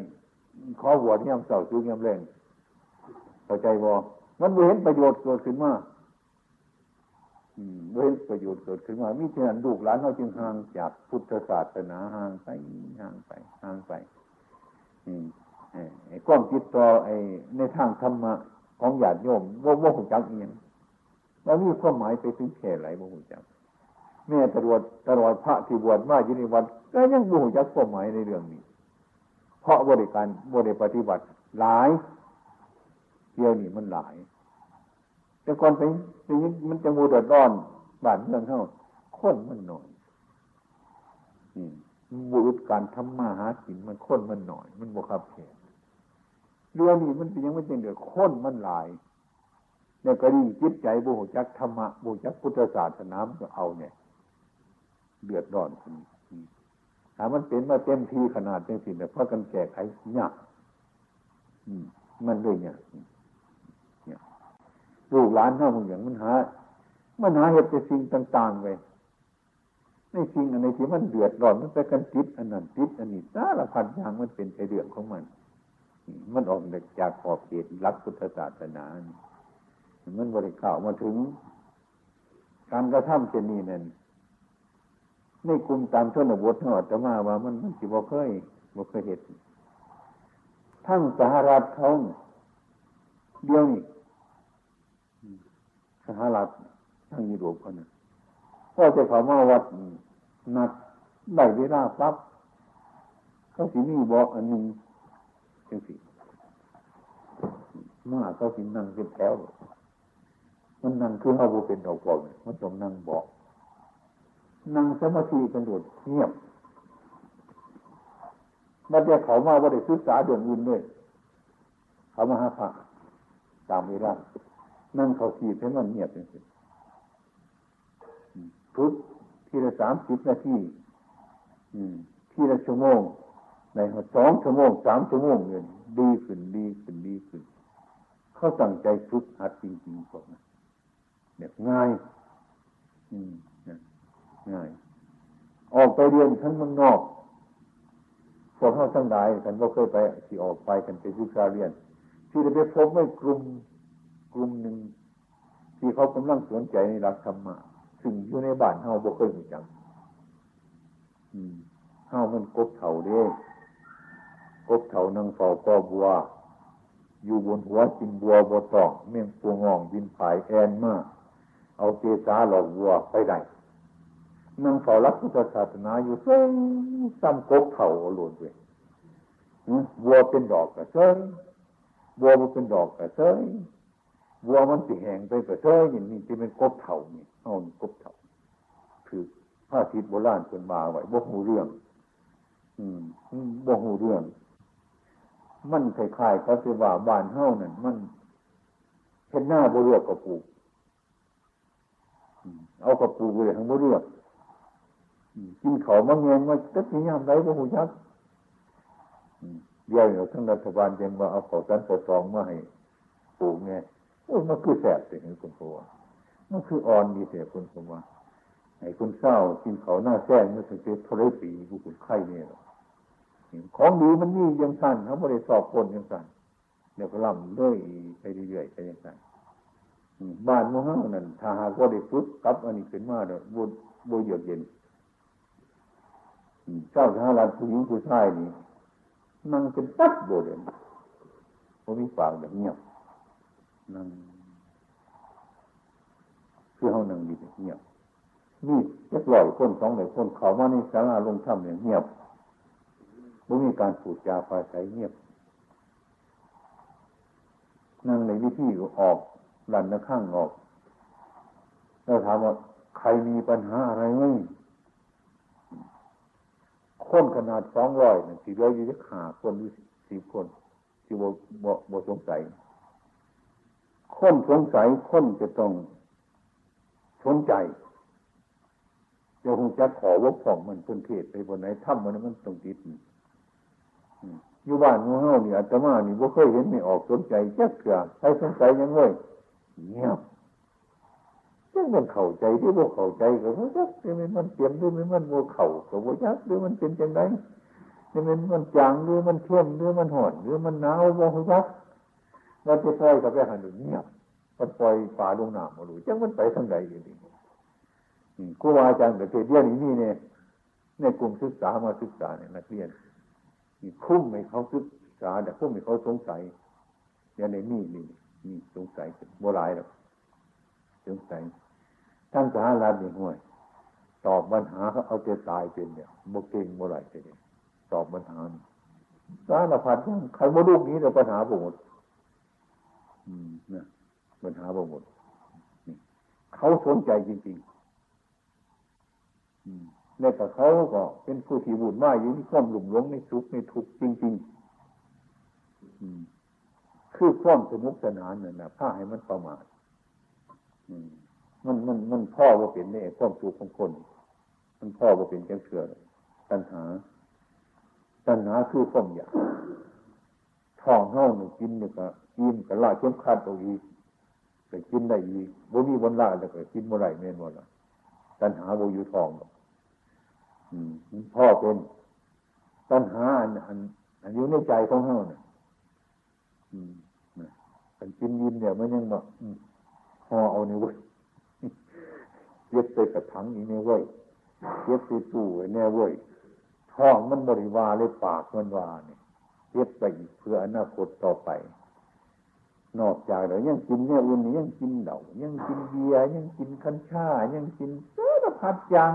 ขอบวชยามเช้าถึงยามแลงเข้าใจบ่มันบ่เห็นประโยชน์เกิดขึ้นมาบ่เห็นประโยชน์เกิดขึ้นมามีฉะนั้นลูกหลานเราจึงห่างจากพุทธศาสนาห่างไปไอ้ความติดต่อไอ้ในทางธรรมะของญาติโยมว่าหูจักอีหยังแล้วมีความหมายไปถึงแค่ไหนบ่หูจักแม่ตรวจพระที่บวชมาอยู่ในวัดก็ยังบ่หูจักความหมายในเรื่องนี้เพราะบ่ได้ปฏิบัติหลายเดี๋ยวนี้มันหลายแต่ก่อนไปมันจะมูเดือดร้อนบ้านเมืองเฮาคนมันน้อย บุรุษการทำมาหากินมันค้นมันหน่อยมันบ่ขับแขนเรื่องนี้มันเป็นยังไม่จริงเดือดค้นมันหลายในกรณีจิตใจบุรุษจักธรรมะบุรุษจักพุทธศาสนามันก็เอาเนี่ยเดือดร้อนคนถ้ามันเป็นมาเต็มที่ขนาดเต็มที่เนี่ยเพราะกันแก้ไขยากมันด้วยเนี่ยลูกหลานเท่าบางอย่างมันหาเหตุในสิ่งต่างๆไปในสิ่งอะไรที่มันเดือดร้อนมันไปกันติดอันนั้นติดอันนี้สารพัดอย่างมันเป็นไอเรื่องของมันออกจากขอบเขตหลักพุทธศาสนามันบริกรรมมาถึงการกระทำเช่นนี้นั่นในกลุ่มตามชนบทเท่าอาตมาว่ามันสิบ่เคยเห็นทั้งสหรัฐเขาเดียวนี่สหรัฐทั้งยุโรปเขาเนี่ยก็จะเข้ามาวัดนัดได้เวลาปั๊บเขาสิมีบอกอันนึงจังซี่มาเขาสินั่งเป็นแถวมันนั่งคือเฮาบ่เป็นดอกบ่มันต้องนั่งบอกนั่งสมาธิกันโดดเงียบมันจะเขามาว่าได้ศึกษาเดือนอื่นด้วยเขามาหาพระตามเวลานั่งเขาขีดให้มันเงียบจริงๆทุกทีละ30 นาทีทีละ1 ชั่วโมงใน2 ชั่วโมง3 ชั่วโมงเงินดีขึ้นเขาตั้งใจฝึกหัดจริงๆก่อนนะแบบง่ายออกไปเรียนทั้งเมืองนอกพวกเขาทั้งหลายฉันก็เคยไปที่ออกไปกันไปศึกษาเรียนที่ได้ไปพบไม่กลุ่มหนึ่งที่เขากำลังสนใจในหลักธรรมะซึ่งอยู่ในบ้านเฮาบ่เคยรู้จักเฮามันกบเถาเด้กบเถานั่งเฝ้าปอบัวอยู่บนหัวกินบัวบ่ต้องแม่งปัวงองบินผายแอนมาเอาเกษาหลอกบัวไปได้นั่งเฝ้ารักพุทธศาสนาอยู่เซิงซ้ำกบเข่าเอาโลดเว้ยบัวเป็นดอกกระเซิงบัวมันเป็นดอกกระเซิงบัวมันสิแหงไปกระเซิงอย่างนี้ที่เป็นกบเข่านี่เอากบเข่าคือพระอาทิตย์โบราณคนมาไว้บ่ฮู้เรื่องบ่ฮู้เรื่องมันคล้ายๆเขาสิว่าบ้านเฮานั่นมันเฮ็ดหน้าบ่เลือกกระปูเอากระปูไว้ทั้งบ่เลือกกินเขามาเงินมาตัดนิยามไรพวกหูยักษ์เดี๋ยวเนี่ยทั้งรัฐบาลเจนมาเอาเขาตันปอทองมาให้ปลูกไงมันคือแสบแต่เห็นคนพูดมันคืออ่อนดีแต่คนพูดว่าไอ้คนเศร้ากินเขาหน้าแซ่บมันจะเท่าไรปีผู้คนไข้เนี่ยของดีมันนี่ยังสั่นเขาไม่ได้สอบคนยังสั่นเดี๋ยวก็ล่ำด้วยไปเรื่อยๆไปยังสั่นบ้านเมืองนั่นถ้าหากว่าได้ปุ๊บกลับอันนี้ขึ้นมาเดี๋ยวโบยเยือกเย็นเจ้าสหรัฐผู้หญิงผู้ชายนี่นั่งเป็นตัดโบเดนผมมีปากแบบเงียบนั่งเพื่อเขานั่งดีแบบเงียบนี่จะปล่อยคน200 คนเขาว่าในศาลาลงถ้ำเนี่ยเงียบผมมีการพูดจาปราศัยเงียบนั่งในวิธีออกดันหน้าข้างออกแล้วถามว่าใครมีปัญหาอะไรไหมคนขนาด200นั่นสิเหลืออยู่จัก5 คนหรือ10 คนสิบ่สงสัยคนสงสัยคนจะต้องสนใจจะคงจะขอวกของมันเพิ่นเทศไปบนไหนถ้ำมันต้องติดอยู่บ้านของเฮานี่อาตมานี่บ่เคยเห็นไม่ออกสนใจจักเทื่อใครสนใจยังเว้ยเงียบจังมันเข้าใจที่บ่เข้าใจก็บ่จักที่มันเตรียมหรือมันบ่เข้าก็บ่จักหรือมันเป็นจังได๋ที่มันจางหรือมันเข้มหรือมันหอนหรือมันหนาวบ่ฮู้จักเราจะปล่อยก็ไปหันเงียบมันปล่อยปลาลงน้ำบ่รู้จักมันไปทางใดอีนี่ครูบาอาจารย์ประเทศเดียวนี้เนี่ยในกลุ่มศึกษามาศึกษาเนี่ยนักเรียนนี่คุ้มให้เขาศึกษาแต่คุ้มให้เขาสงสัยอย่างในนี้นี่สงสัยบ่หลายหรอกสงสัยท่านสหรัฐนี่ห่วยตอบปัญหาเขาเอาใจตายเป็นเนี่ยบ่เก่งบ่ไรแต่เนี่ยตอบปัญหาสารพัดอย่างใครบ่ลูกนี้แต่ปัญหาบ่หมดนะปัญหาบ่หมดนี่เขาสนใจจริงๆ แล้วก็เขาก็เป็นผู้ที่วุ่นวายอยู่ในความหลุ่มหลงในสุขในทุกข์จริงๆคือความสนุกสนานนั่นนะผ้าให้มันประมาทมันพ่อว่าเป็นเนี่ยความสุขของคนมันพ่อว่าเป็นแก้วเชือตัณหาคือความอยากท้องเฮาหนึ่งกินหนึ่งก็อิ่มก็ล่าเข้มขัดเอาอีกก็กินได้อีกบ่มีวันล่าแล้วก็กินบ่ได้แม่นบ่ล่ะตัณหาบ่อยู่ท้องหรอกพ่อเป็นตัณหาอันอยู่ในใจของเฮาน่ะมันกินอิ่มเนี่ยมันยังบ่ห่อเอานี่เว้ยเย็บใส่กระถังนี่แน่เว้ยเย็บใส่ตู้แน่เว้ยท้องมันบริวารเลยปากมันวาเนี่ยเย็บไปอีกเพื่ออนาคตต่อไปนอกจากเดี๋ยวยังกินเนี่ยอื่นนี่ยังกินเหล้ายังกินเบียร์ยังกินกัญชายังกินสารพัดอย่าง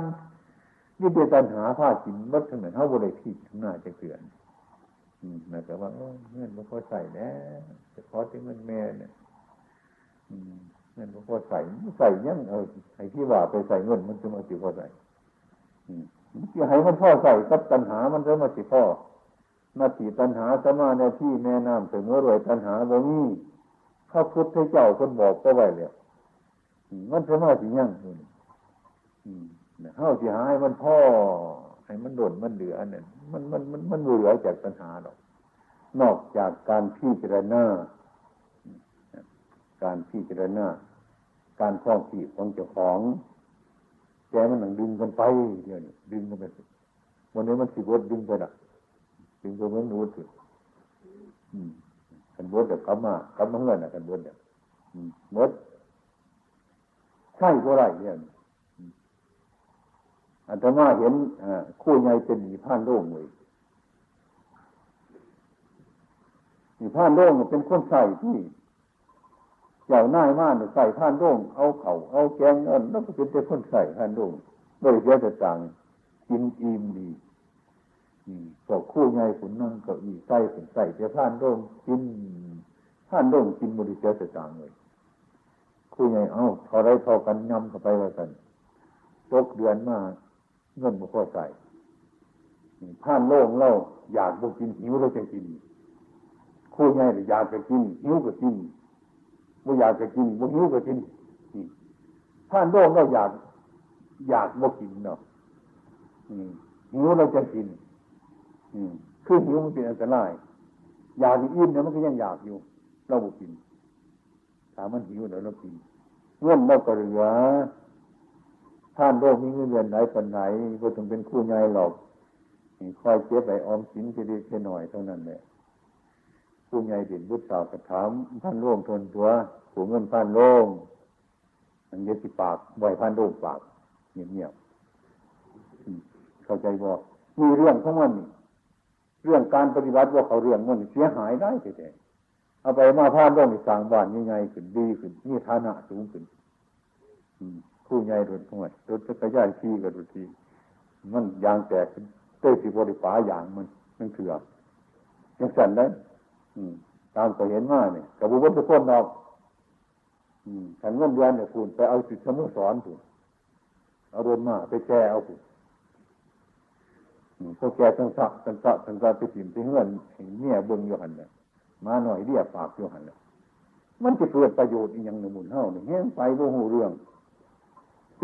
นี่เป็นตัณหาพากินวัดทั้งนั้นเฮาบ่ได้ผิดทั้งหน้าจะเตือนหมายความว่าเงินบ่พอใส่แล้วจะขอแต่เงินแม่เนี่ยเงินบ่พอใส่ใส่ยังเอาให้พี่ว่าไปใส่เงินมันจะมาสิพอใส่ที่ให้มันพ่อใส่กับตัณหามันจะมาสิพ่อมาสิตัณหาสมาในที่แม่น้ำเสมอรวยตัณหาบ่มีพระพุทธเจ้าคนบอกก็ไว้แล้วมันสมาสิยั่งยืนเฮาสิหาให้มันพ่อให้มันดลมันเหลืออันนั้นมันบ่เหลือจากตัณหาหรอกนอกจากการพิจารณาการคล้องจิตของเจ้าของแกมันหนังดึงกันไปเดี๋ยวนี้ดึงกันไปวันนี้มันสิวดดึงไปละดึงไปเหมือนนูดสิกันวดแบบกำมาเงื่อนนะกันวดแบบวดใช่ก็ไรเนี่ยอาตมาเห็นคู่ใหญ่เป็นหนีผ่านโล่งเลยหนีผ่านโล่งเป็นคนใส่ที่เจ้าหน้าม่านใส่ผ่านโล่งเอาเข่าเอาแกงเงินแล้วก็เป็นคนใส่ผ่านโล่งโดยเฉพาะต่างกินอิ่มดีพวกคู่ใหญ่ขุนนั่งก็อีใส่เป็นใส่แต่ผ่านโล่งกินผ่านโล่งกินบริเวณต่างเลยคู่ใหญ่เอ้าเท่าไรเท่ากันย้ำเข้าไปว่ากันตกเดือนมาเงินบ่พอใส่ผ่านโล่งเล่าอยากบ่กินหิวแล้วจะกินคู่ใหญ่อยากจะกินหิวก็กินบ่อยากจะกินบ่หิวก็กินผ่านโล่งเล่าอยากบ่กินเนาะหิวแล้วจะกินคือหิวมันเป็นอันตรายอยากอิ่มเนี่ยมันก็ยังอยากอยู่เราบ่กินถามมันหิวแล้วเรากินเงินเราก็เหลือท่านโลกมีเงินเดือนไหนปันไหนก็ต้องเป็นคู่ใหญ่หรอกคอยเก็บไปออมสินจะได้แค่หน่อยเท่านั้นแหละคู่ใหญ่เด่นวุฒิสาวกระถามท่านโลกทนตัวหัวเงินท่านโลกอันเยสิปากบ่อยท่านโลกปากเงียบๆเข้าใจบ่มีเรื่องของมันเรื่องการปฏิบัติว่าเขาเรื่องมันเสียหายได้แต่เอาไปมาท่านโลกสร้างบ้านยังไงขึ้นดีขึ้นมีฐานะสูงขึ้นผู้ใหญ่รถห่วยรถจักรยานขี่กับรถที่มันยางแตกเต้ยสิบริปาอย่างมันเถื่อนยังสั่นได้ตามก็เห็นว่าเนี่ยกับบุบทุกคนนอกขันเงินเดือนเนี่ยคุณไปเอาสิทธิ์สมุสอนคุณเอารถมาไปแก่เอาคุณพวกแก่ทั้งสักไปถิ่มไปเฮือนเนี่ยเบิ่งอยู่หันเลยมาหน่อยเรียบปากอยู่หันเลยมันจะเกิดประโยชน์อีกอย่างหนึ่งบุญเท่าเนี่ยแห้งไปโมโหเรื่อง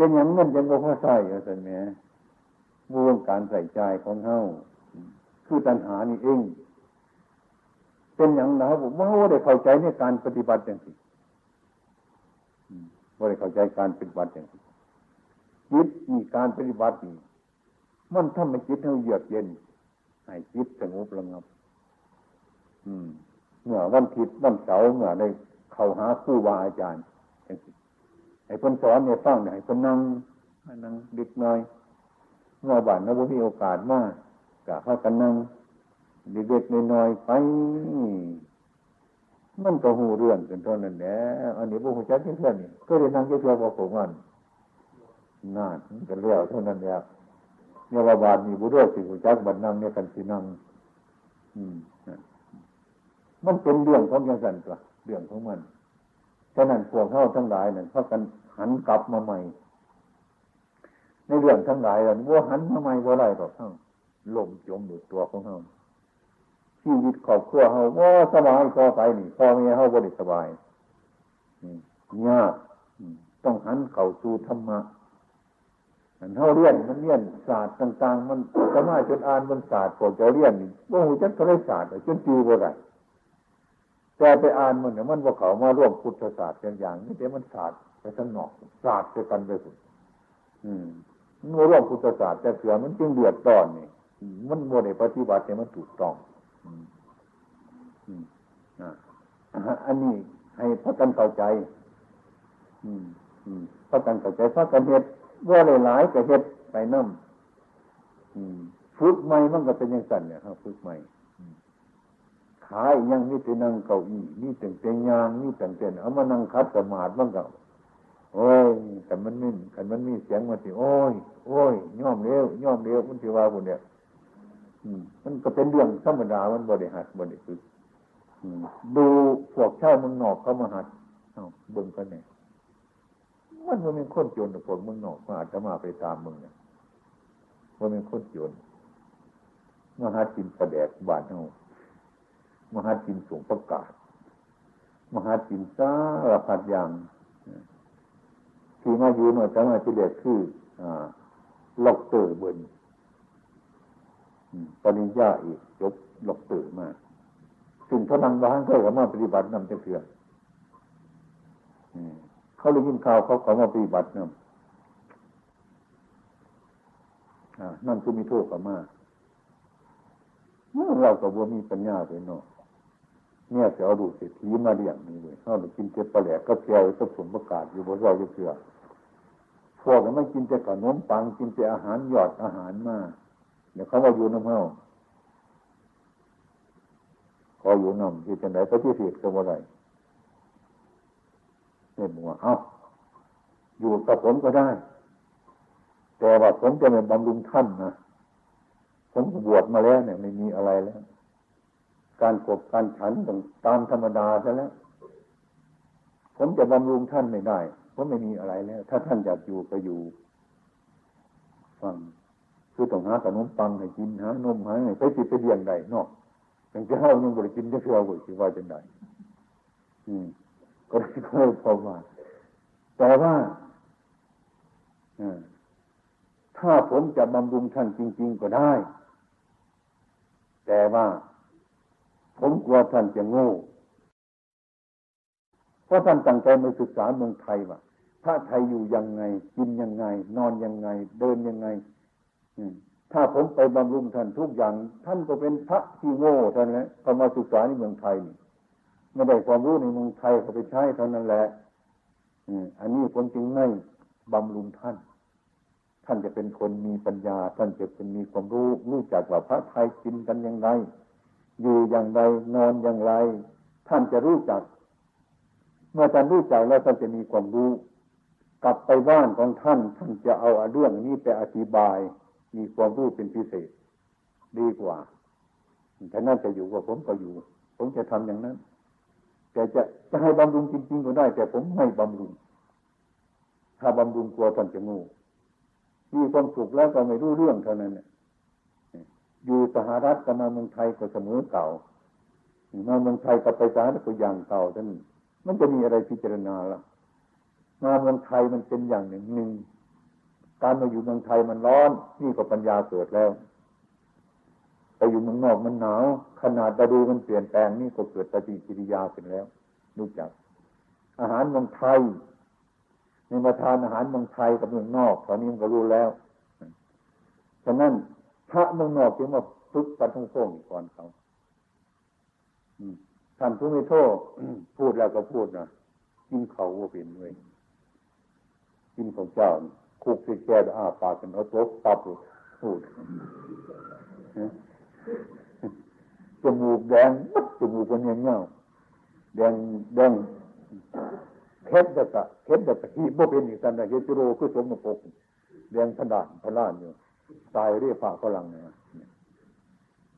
เป็นอย่างนั้นยังบ่พอใส่เอาซั่นแหมบ่วงการใส่ใจของเฮาคือตัณหานี่เองเป็นอย่างนั้นบ่เฮาได้เข้าใจในการปฏิบัติจังซี่บ่ได้เข้าใจการปฏิบัติจังซี่จิตมีการปฏิบัตินี่มันทำให้จิตเฮาเยือกเย็นให้จิตสงบระงับเมื่อวันผิดวันเสาร์เมื่อได้เข้าหาครูบาอาจารย์จังซี่ไอ้คนสอนเนี่ยฟังได้คนนั่งเด็กน้อยเมื่อบ้านเราบ่มีโอกาสมากก็พากันนั่งเด็กๆน้อยๆไปมันก็ฮู้เรื่องกันเท่านั้นแหละอันนี้บ่ฮู้จักจังซั่นนี่ก็ได้นั่งอยู่ตัวบ่ของมันนั่นก็แล้วเท่านั้นแหละเนี่ยว่าบ้านนี้บ่รู้สิฮู้จักบัดนั่งเนี่ยกันสินั่งมันเป็นเรื่องของจังซั่นตัวเรื่องของมันฉะนั้นพวกเฮาทั้งหลายนั่นพากันหันกลับมาใหม่ ในเรื่องทั้งหลายนั้นว่าหันทำไมว่าไรต่อทั้งลมจมอยู่ตัวของเขาชีวิตครอบครัวเขาว่าสบายพอไปนี่พ่อแม่เขาบ่ได้สบายยากต้องหันเข้าสู่ธรรมะเท่าเรียนมันเรียนศาสตร์ต่างๆมันสามารถจนอ่านมันศาสตร์พวกเจ้าเรียนนี่ว่าหูจักอะไรศาสตร์จนจืดว่าไรแต่ไปอ่านมันเนี่ยมันว่าเขามาร่วมพุทธศาสตร์กันอย่างนี้แต่มันศาสตร์ไปทั้งนอกศาสตร์ไปกันไปสุดมันร่วมพุทธศาสตร์แต่เสือมันจึงเดือดร้อนนี่มันโมเดลปฏิบัติเนี่ยมันถูกต้องอันนี้ให้พักกันเข้าใจพักกันเข้าใจพักกันเหตุว่าหลายๆแต่เหตุไปน้ำฝึกใหม่มันก็เป็นอย่างสั่นเนี่ยครับฝึกใหม่ขายยังนี่จะนั่งเก้าอี้นี่แต่งเตียงยางนี่แต่งเตียงเอามานั่งคัดสมาธิบ้างก็โอ้ยแต่มันนิ่งแต่มันมีเสียงมันสิโอ้ยย่อมเร็วมันสิว่าบุญเนี่ยมันก็เป็นเรื่องธรรมดามันบริหัดบริสุทธิ์ดูพวกชาวเมืองนอกเขามาหัดเบิ่งกันเนี่ยมันว่าเป็นคนโจรพวกเมืองนอกมาอาจจะมาไปตามเมืองเนี่ยว่าเป็นคนโจรมาหัดกินปลาแดกบาดเฮามหัดกินสูงประกาศมหัดกินสารพัดอย่างที่มาอยู่หน่อยแต่มาที่เรียกคือล็อกเตอร์เบิร์นปริญญาเอกจบล็อกเตอร์มาสิ่งเขานั่งบ้านเขาก็มาปฏิบัตินำเจ้าเพื่อนเขาเลยกินข้าวเขาขอมาปฏิบัตินำนั่นคือมีโทษกับมาเรากับว่ามีปัญญาไปเนาะเนี่ยจะเอาดูเศรษฐีมาเลี้ยงนี่เลยเขาเลยกินเจ็บปลาแหลกก็เพียวก็ผลประกาศอยู่บนเราเจ้าเพื่อนพวกนั้นไม่กินแต่ขนมปังกินแต่อาหารหยอดอาหารมาเดี๋ยวเขามาอยู่น้ำเฮาขออยู่น้ำที่จะไหนก็ที่เสียดก็ว่าไรไม่หมัวอยู่กับผมก็ได้แต่ว่าผมจะเป็นบำรุงท่านนะผมบวชมาแล้วเนี่ยไม่มีอะไรแล้วการกบการฉันตามธรรมดาซะแล้วผมจะบำรุงท่านไม่ได้ผมไม่มีอะไรแล้วถ้าท่านอยากอยู่ก็อยู่ฟังคือต้องหาขนมปังให้กินหานมหาให้ไปจิตไปเลี้ยงได้นอกอย่างเจ้านุ่งบริกินจะเชื่อว่าสิว่าจะได้ก็ได้ก็พอว่าแต่ว่าถ้าผมจะบำรุงท่านจริงๆก็ได้แต่ว่าผมกลัวท่านจะโง่เพราะท่านตั้งใจมาศึกษาเมืองไทยว่าพระไทยอยู่ยังไงกินยังไงนอนยังไงเดินยังไงถ้าผมไปบำรุงท่านทุกอย่างท่านก็เป็นพระที่โง่เท่านั้นแหละพอมาศึกษาในเมืองไทยนี่ไม่ได้ความรู้ในเมืองไทยเขาไปใช้เท่านั้นแหละอันนี้ผมจึงไม่บำรุงท่านท่านจะเป็นคนมีปัญญาท่านจะเป็นมีความรู้รู้จักว่าพระไทยกินกันอย่างไรอยู่อย่างไรนอนอย่างไรท่านจะรู้จักเมื่อท่านรู้จักแล้วท่านจะมีความรู้กลับไปบ้านของท่านท่านจะเอาเรื่องนี้ไปอธิบายมีความรู้เป็นพิเศษดีกว่าถ้าน่าจะอยู่กับผมก็อยู่ผมจะทำอย่างนั้นแต่จะให้บำรุงจริงๆก็ได้แต่ผมไม่บำรุงถ้าบำรุงกลัวท่านจะงูมีความสุขแล้วก็ไม่รู้เรื่องเท่านั้นอยู่สหรัฐกับมาเมืองไทยก็เสมอเก่ามาเมืองไทยกับไปสหรัฐก็อย่างเก่าท่านมันจะมีอะไรพิจารณาล่ะมาเมืองไทยมันเป็นอย่างหนึ่งการมาอยู่เมืองไทยมันร้อนนี่ก็ปัญญาเกิดแล้วไปอยู่เมืองนอกมันหนาวขนาดดูมันเปลี่ยนแปลงนี่ก็เกิดปฏิกิริยาขึ้นแล้วรู้จักอาหารเมืองไทยในมาทานอาหารเมืองไทยกับเมืองนอกตอนนี้มันก็รู้แล้วฉะนั้นพระเมืองนอกจึงมาฝึกปัดทงโค้งก่อนเขาท่านผู้มีโทษ พูดแล้วก็พูดนะกินเขาว่าเป็นเลยกินของเจ้าคุกที่แก่อาปากกันเอาตัวปับพูดจมูกแดงมัดจมูกเป็นเงาแดงเท็ดแต่ที่บ่เป็นอีกสันดาเฮติโรคือสมปกแดงขนาดพลานอยู่ตายเรียกพระฝรั่งนะ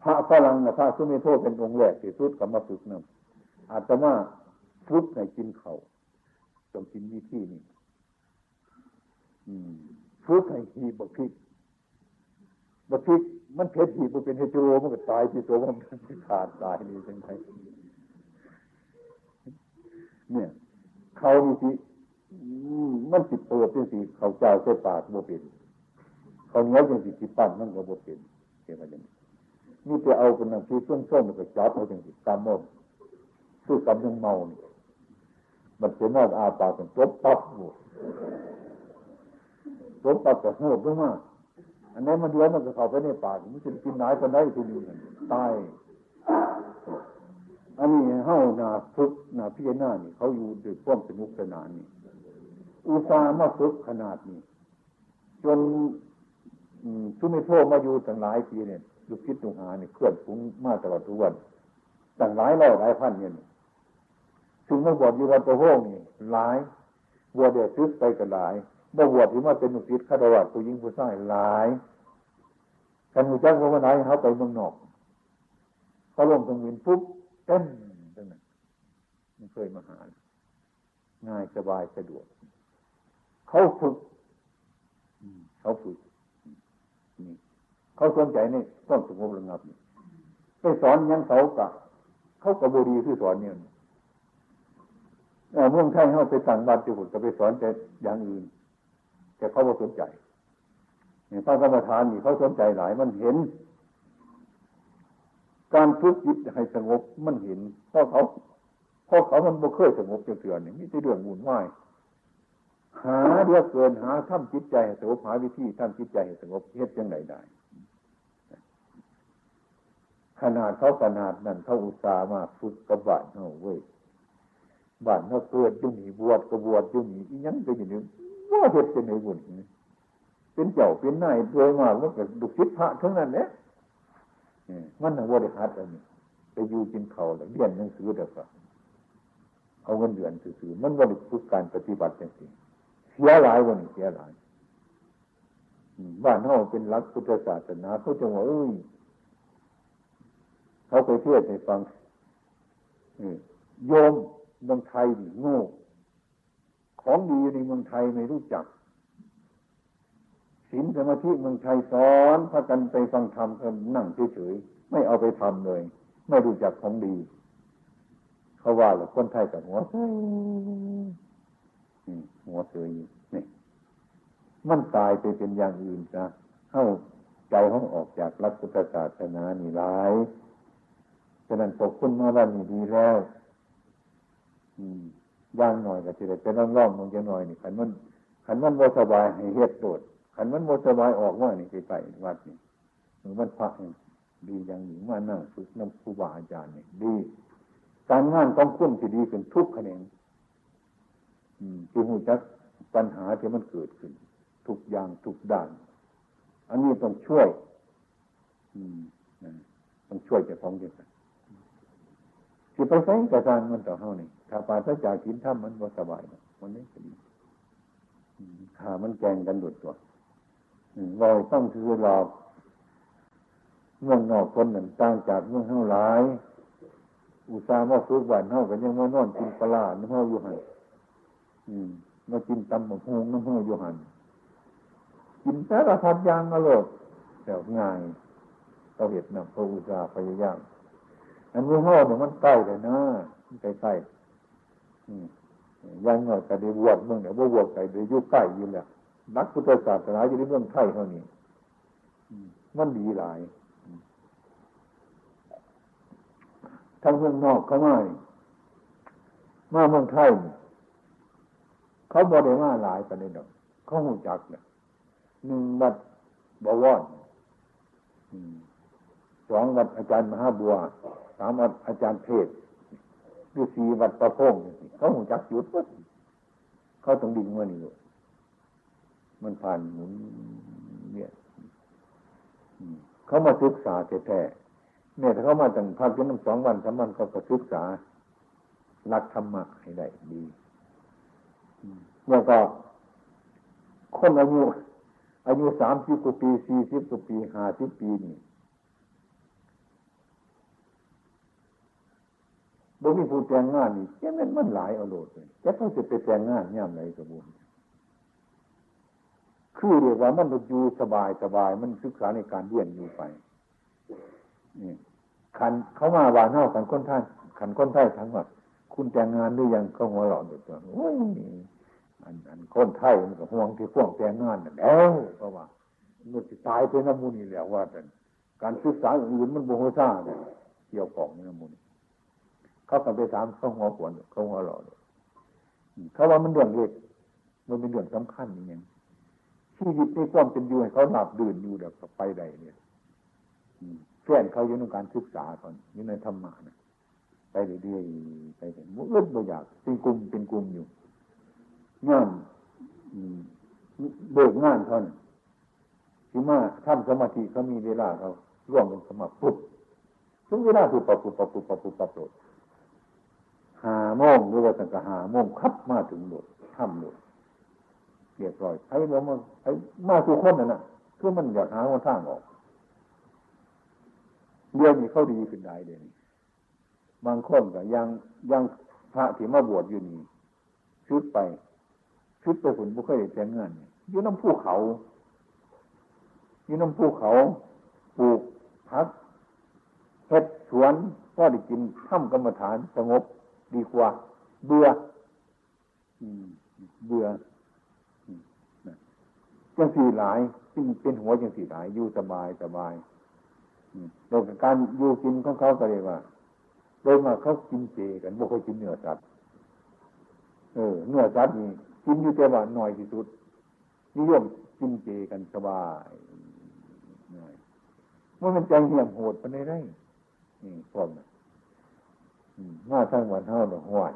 พระฝรั่งนะพระสุเมโธเป็นองค์แรกที่สุดกับมาฝึกนำอาตมาฝึกให้กินเขาต้องกินวิธีนี้ ฝึกให้ขี้บ่ขี้บ่ขี้มันเผ็ดขี้บ่เป็นให้โจมันก็ตายที่โจมันขาดตายนี่จังไงเนี่ยเขานี่สิมันสิเปิดจังสิเขาเจ้าใส่ปากบ่เป็นเขาเหนียวจังสิปั้นมันก็บ่เป็นเห็นบ่จังนี่จะเอาคนนั้นที่ส่วนๆมันก็จับเอาจังสิตามหมดสู้กับยังเมานี่มันเป็นนอกอาปากมันจบปั๊บบ่จบปั๊บก็โหดลงมาอันนั้นมันเดือดมันก็เข้าไปในปากมันจะกินหลายปานใดทีนี้ตายอันนี้เฮาน่ะฝึกน่ะพิจารณานี่เขาอยู่ด้วยความสนุกสนานนี่อุตส่าห์มาฝึกขนาดนี้จนชุมิโทมาอยู่ตั้งหลายปีเนี่ยลูกคิดลูกหาเนี่ยเพื่อนฟุ้งมาตลอดทุกวันตั้งหลายร้อยหลายพันเนี่ยถึงมาบวชอยู่วัดประโฮงนี่หลายบวชเดี๋ยวซึกไปกันหลายเมื่อบวชที่มาเป็นลูกศิษย์ฆราวาสผู้หญิงผู้ชายหลายกันอยู่จังหวัดไหนเขาไปเมืองนอกเขาลงตรงนี้ปุ๊บเต้นตั้งนั้นไม่เคยมาหาง่ายสบายสะดวกเขาฝึกนี่เขาสนใจนี่ต้องสงบระงับนี่ไปสอนยังเสากะเขากระบุรีที่สอนเนี่ยเมืองไทยเขาไปต่างบ้านจุดก็ไปสอนแต่อย่างอื่นแต่เขาไม่สนใจเนี่ยพระกรรมฐานนี่เขาสนใจหลายมันเห็นการฝึกจิตให้สงบมันเห็นเพราะเขามันบ่เคยสงบจนเถื่อนนี่มีแต่เรื่องวุ่นวายหาเรื่องเกินหาทำจิตใจให้สงบหาวิธีทำจิตใจให้สงบเฮ็ดจังได๋ได้ขนาดนั้นเขาอุตส่าห์มาฝึกกับบ้านเฮาเว้ยบ้านเฮาเกิดอยู่นี่บวชก็บวชอยู่นี่อีหยังก็อยู่นี่ว่าเฮ็ดจังได๋บุญเป็นเจ้าเป็นนายโดยมากมันก็ดุจศิษย์พระทั้งนั้นแหละมันน่ะบ่ได้หัดอันนี้ไปอยู่กินข้าวแล้วเรียนหนังสือแล้วก็เอาเงินเดือนซื่อๆมันบ่ได้ฝึกการปฏิบัติจังซี่เสียหลายวันเสียหลายบ้านเฮาเป็นหลักพุทธศาสนาเขาจะว่าเอ้ยเขาเคยเทศให้ฟังโยมเมืองไทยนี่โง่ของดีอยู่ในเมืองไทยไม่รู้จักศีลสมาธิเมืองไทยสอนพากันไปฟังธรรมกันนั่งเฉยๆไม่เอาไปทำเลยไม่รู้จักของดีเขาว่าล่ะคนไทยกับหัวเสืออยู่นี่มันตายไปเป็นอย่างอื่นนะเข้าใจห้องออกจากหลักพุทธศาสนานี่หลายฉะนั้นตกขึ้นมาบ้านนี่ดีแล้วย่างหน่อยก็จะได้เป็นร่องๆลงจะหน่อยนี่ขันมันบ่สบายให้เฮ็ดโดดขันมันบ่สบายออกว่านี่ไปวัดนี่มันพระดีอย่างนี้มานั่งฝึกนำครูบาอาจารย์นี่ดีการงานต้องคุ้นที่ดีขึ้นทุกแขนงที่หูจักปัญหาที่มันเกิดขึ้นทุกอย่างทุกด้านอันนี้ต้องช่วยต้องช่วยจากของเดียวกันที่ไปใช้กระจายมันต่อเท่านี้ถ้าปราศจากศีลธรรมมันก็สบายมันไม่เป็นถ้ามันแกงกันดุดตัวลอยต้องถือหลอกเมืองนอกคนหนึ่งต่างจากเมืองเท่าหลายอุตส่าห์มาซื้อบ้านเท่ากันยังมานอนกินปลาเท่าอยู่หันมากินตำบักหุ่งน้ำเฮาอยู่หันกินแต่ละทัดยางอร่อยแต่ง่ายเราเห็นนะพระอุตสาห์พยายามอันนี้เฮาเนี่ยมันใกล้เลยนะใกล้ยังหน่อยแต่ได้บวชเมืองเนี่ยว่าบวชไกลได้อยู่ใกล้อยู่แล้วนักพุทธศาสนาอยู่ในเมืองไทยเท่านี้มันดีหลายทั้งเมืองนอกเข้ามาเมืองไทยเขาบ่ได้มาหลายประเด็นดอกเขาหูจักเนี่ย1วัดบวร2วัดอาจารย์มหาบัว3วัดอาจารย์เทศคือ4วัดประโคงเขาหูจักจุดปุ๊บเขาต้องดิ่งว่านี่ลูกมันผ่านหมุนเนี่ยเขามาศึกษาแท้ๆเนี่ยถ้าเขามาตั้งพักอยู่ทั้ง2วัน3วันเขาก็ศึกษาหลักธรรมะให้ได้ดีแล้วก็คนอายุ30กว่าปี40กว่าปี50ปีนี่บ่มีผู้แต่งงานนี่แค่มันหลายเอาโลดเลยแต่เขาจะไปแต่งงานยามไหนก็บ่ คือเรียกว่ามันอยู่สบายสบายมันศึกษาในการเรียนอยู่ไปนี่ขันเขามาว่าเน่าขันก้นท่านขันก้นไทยทั้งหมดคุณแต่งงานหรือยังก็หัวเราะอยู่ตัวโอ้ยอันก้นไทยมันก็ห่วงที่พ่วงแต่งงานนั่นแล้วเพราะว่ามันสิตายไปน้ำมูนี่แหละว่าแต่การศึกษาอื่นมันบ่ฮู้ซ่าเกี่ยวของน้ำมูนี่เขาก็ไปถามเขาหัวปวดเขาหัวเราะเขาว่ามันเรื่องเล็กมันเป็นเรื่องสำคัญอย่างนี้ชีวิตในความเป็นอยู่ให้เขาหลับดื่นอยู่แบบไปใดเนี่ยแฟนเขาอยู่ในการศึกษาก่อนอยู่ในธรรมะนะไปเรื่อยๆไปเรื่อยมุ่งอึดบ่อยากเป็นกลุ่มอยู่งานเบิกงานเท่านั้นที่มาทำสมาธิเขามีเวลาเขาร่วมเป็นสมาปุ๊บทุกเวลาปุ๊บปุ๊บโดด5 โมงหรือว่าตั้งแต่5 โมงขับมาถึงโดดทำโดดเรียบร้อยไอ้เรามาไอ้มาสู่คนนั่นน่ะคือมันอยากหาว่าสร้างออกเรื่องนี้เขาดีขึ้นได้เดี๋ยวนี้บางคนก็ยังพระที่มาบวชอยู่นี่ชุดไปผลบุคคลแต่งงานอยู่น้ำภูเขาอยู่น้ำภูเขาปลูกพักเฮ็ดสวนก็ได้กินทำกรรมฐานสงบดีกว่าเบื่อจังสี่หลายซึ่งเป็นหัวจังสี่หลายอยู่สบายโดยการอยู่กินของเขาก็เรียกว่าโดยมาเขากินเจกันบ่เคยกินเนื้อสัตว์เนื้อสัตว์นี่กินอยู่แต่ว่าน้อยที่สุดนิยมกินเจกันสบายมันจังเหี้ยมโหดปานใดได้นี่พร้อมนะมาทางวันเฮาน่ะห้วย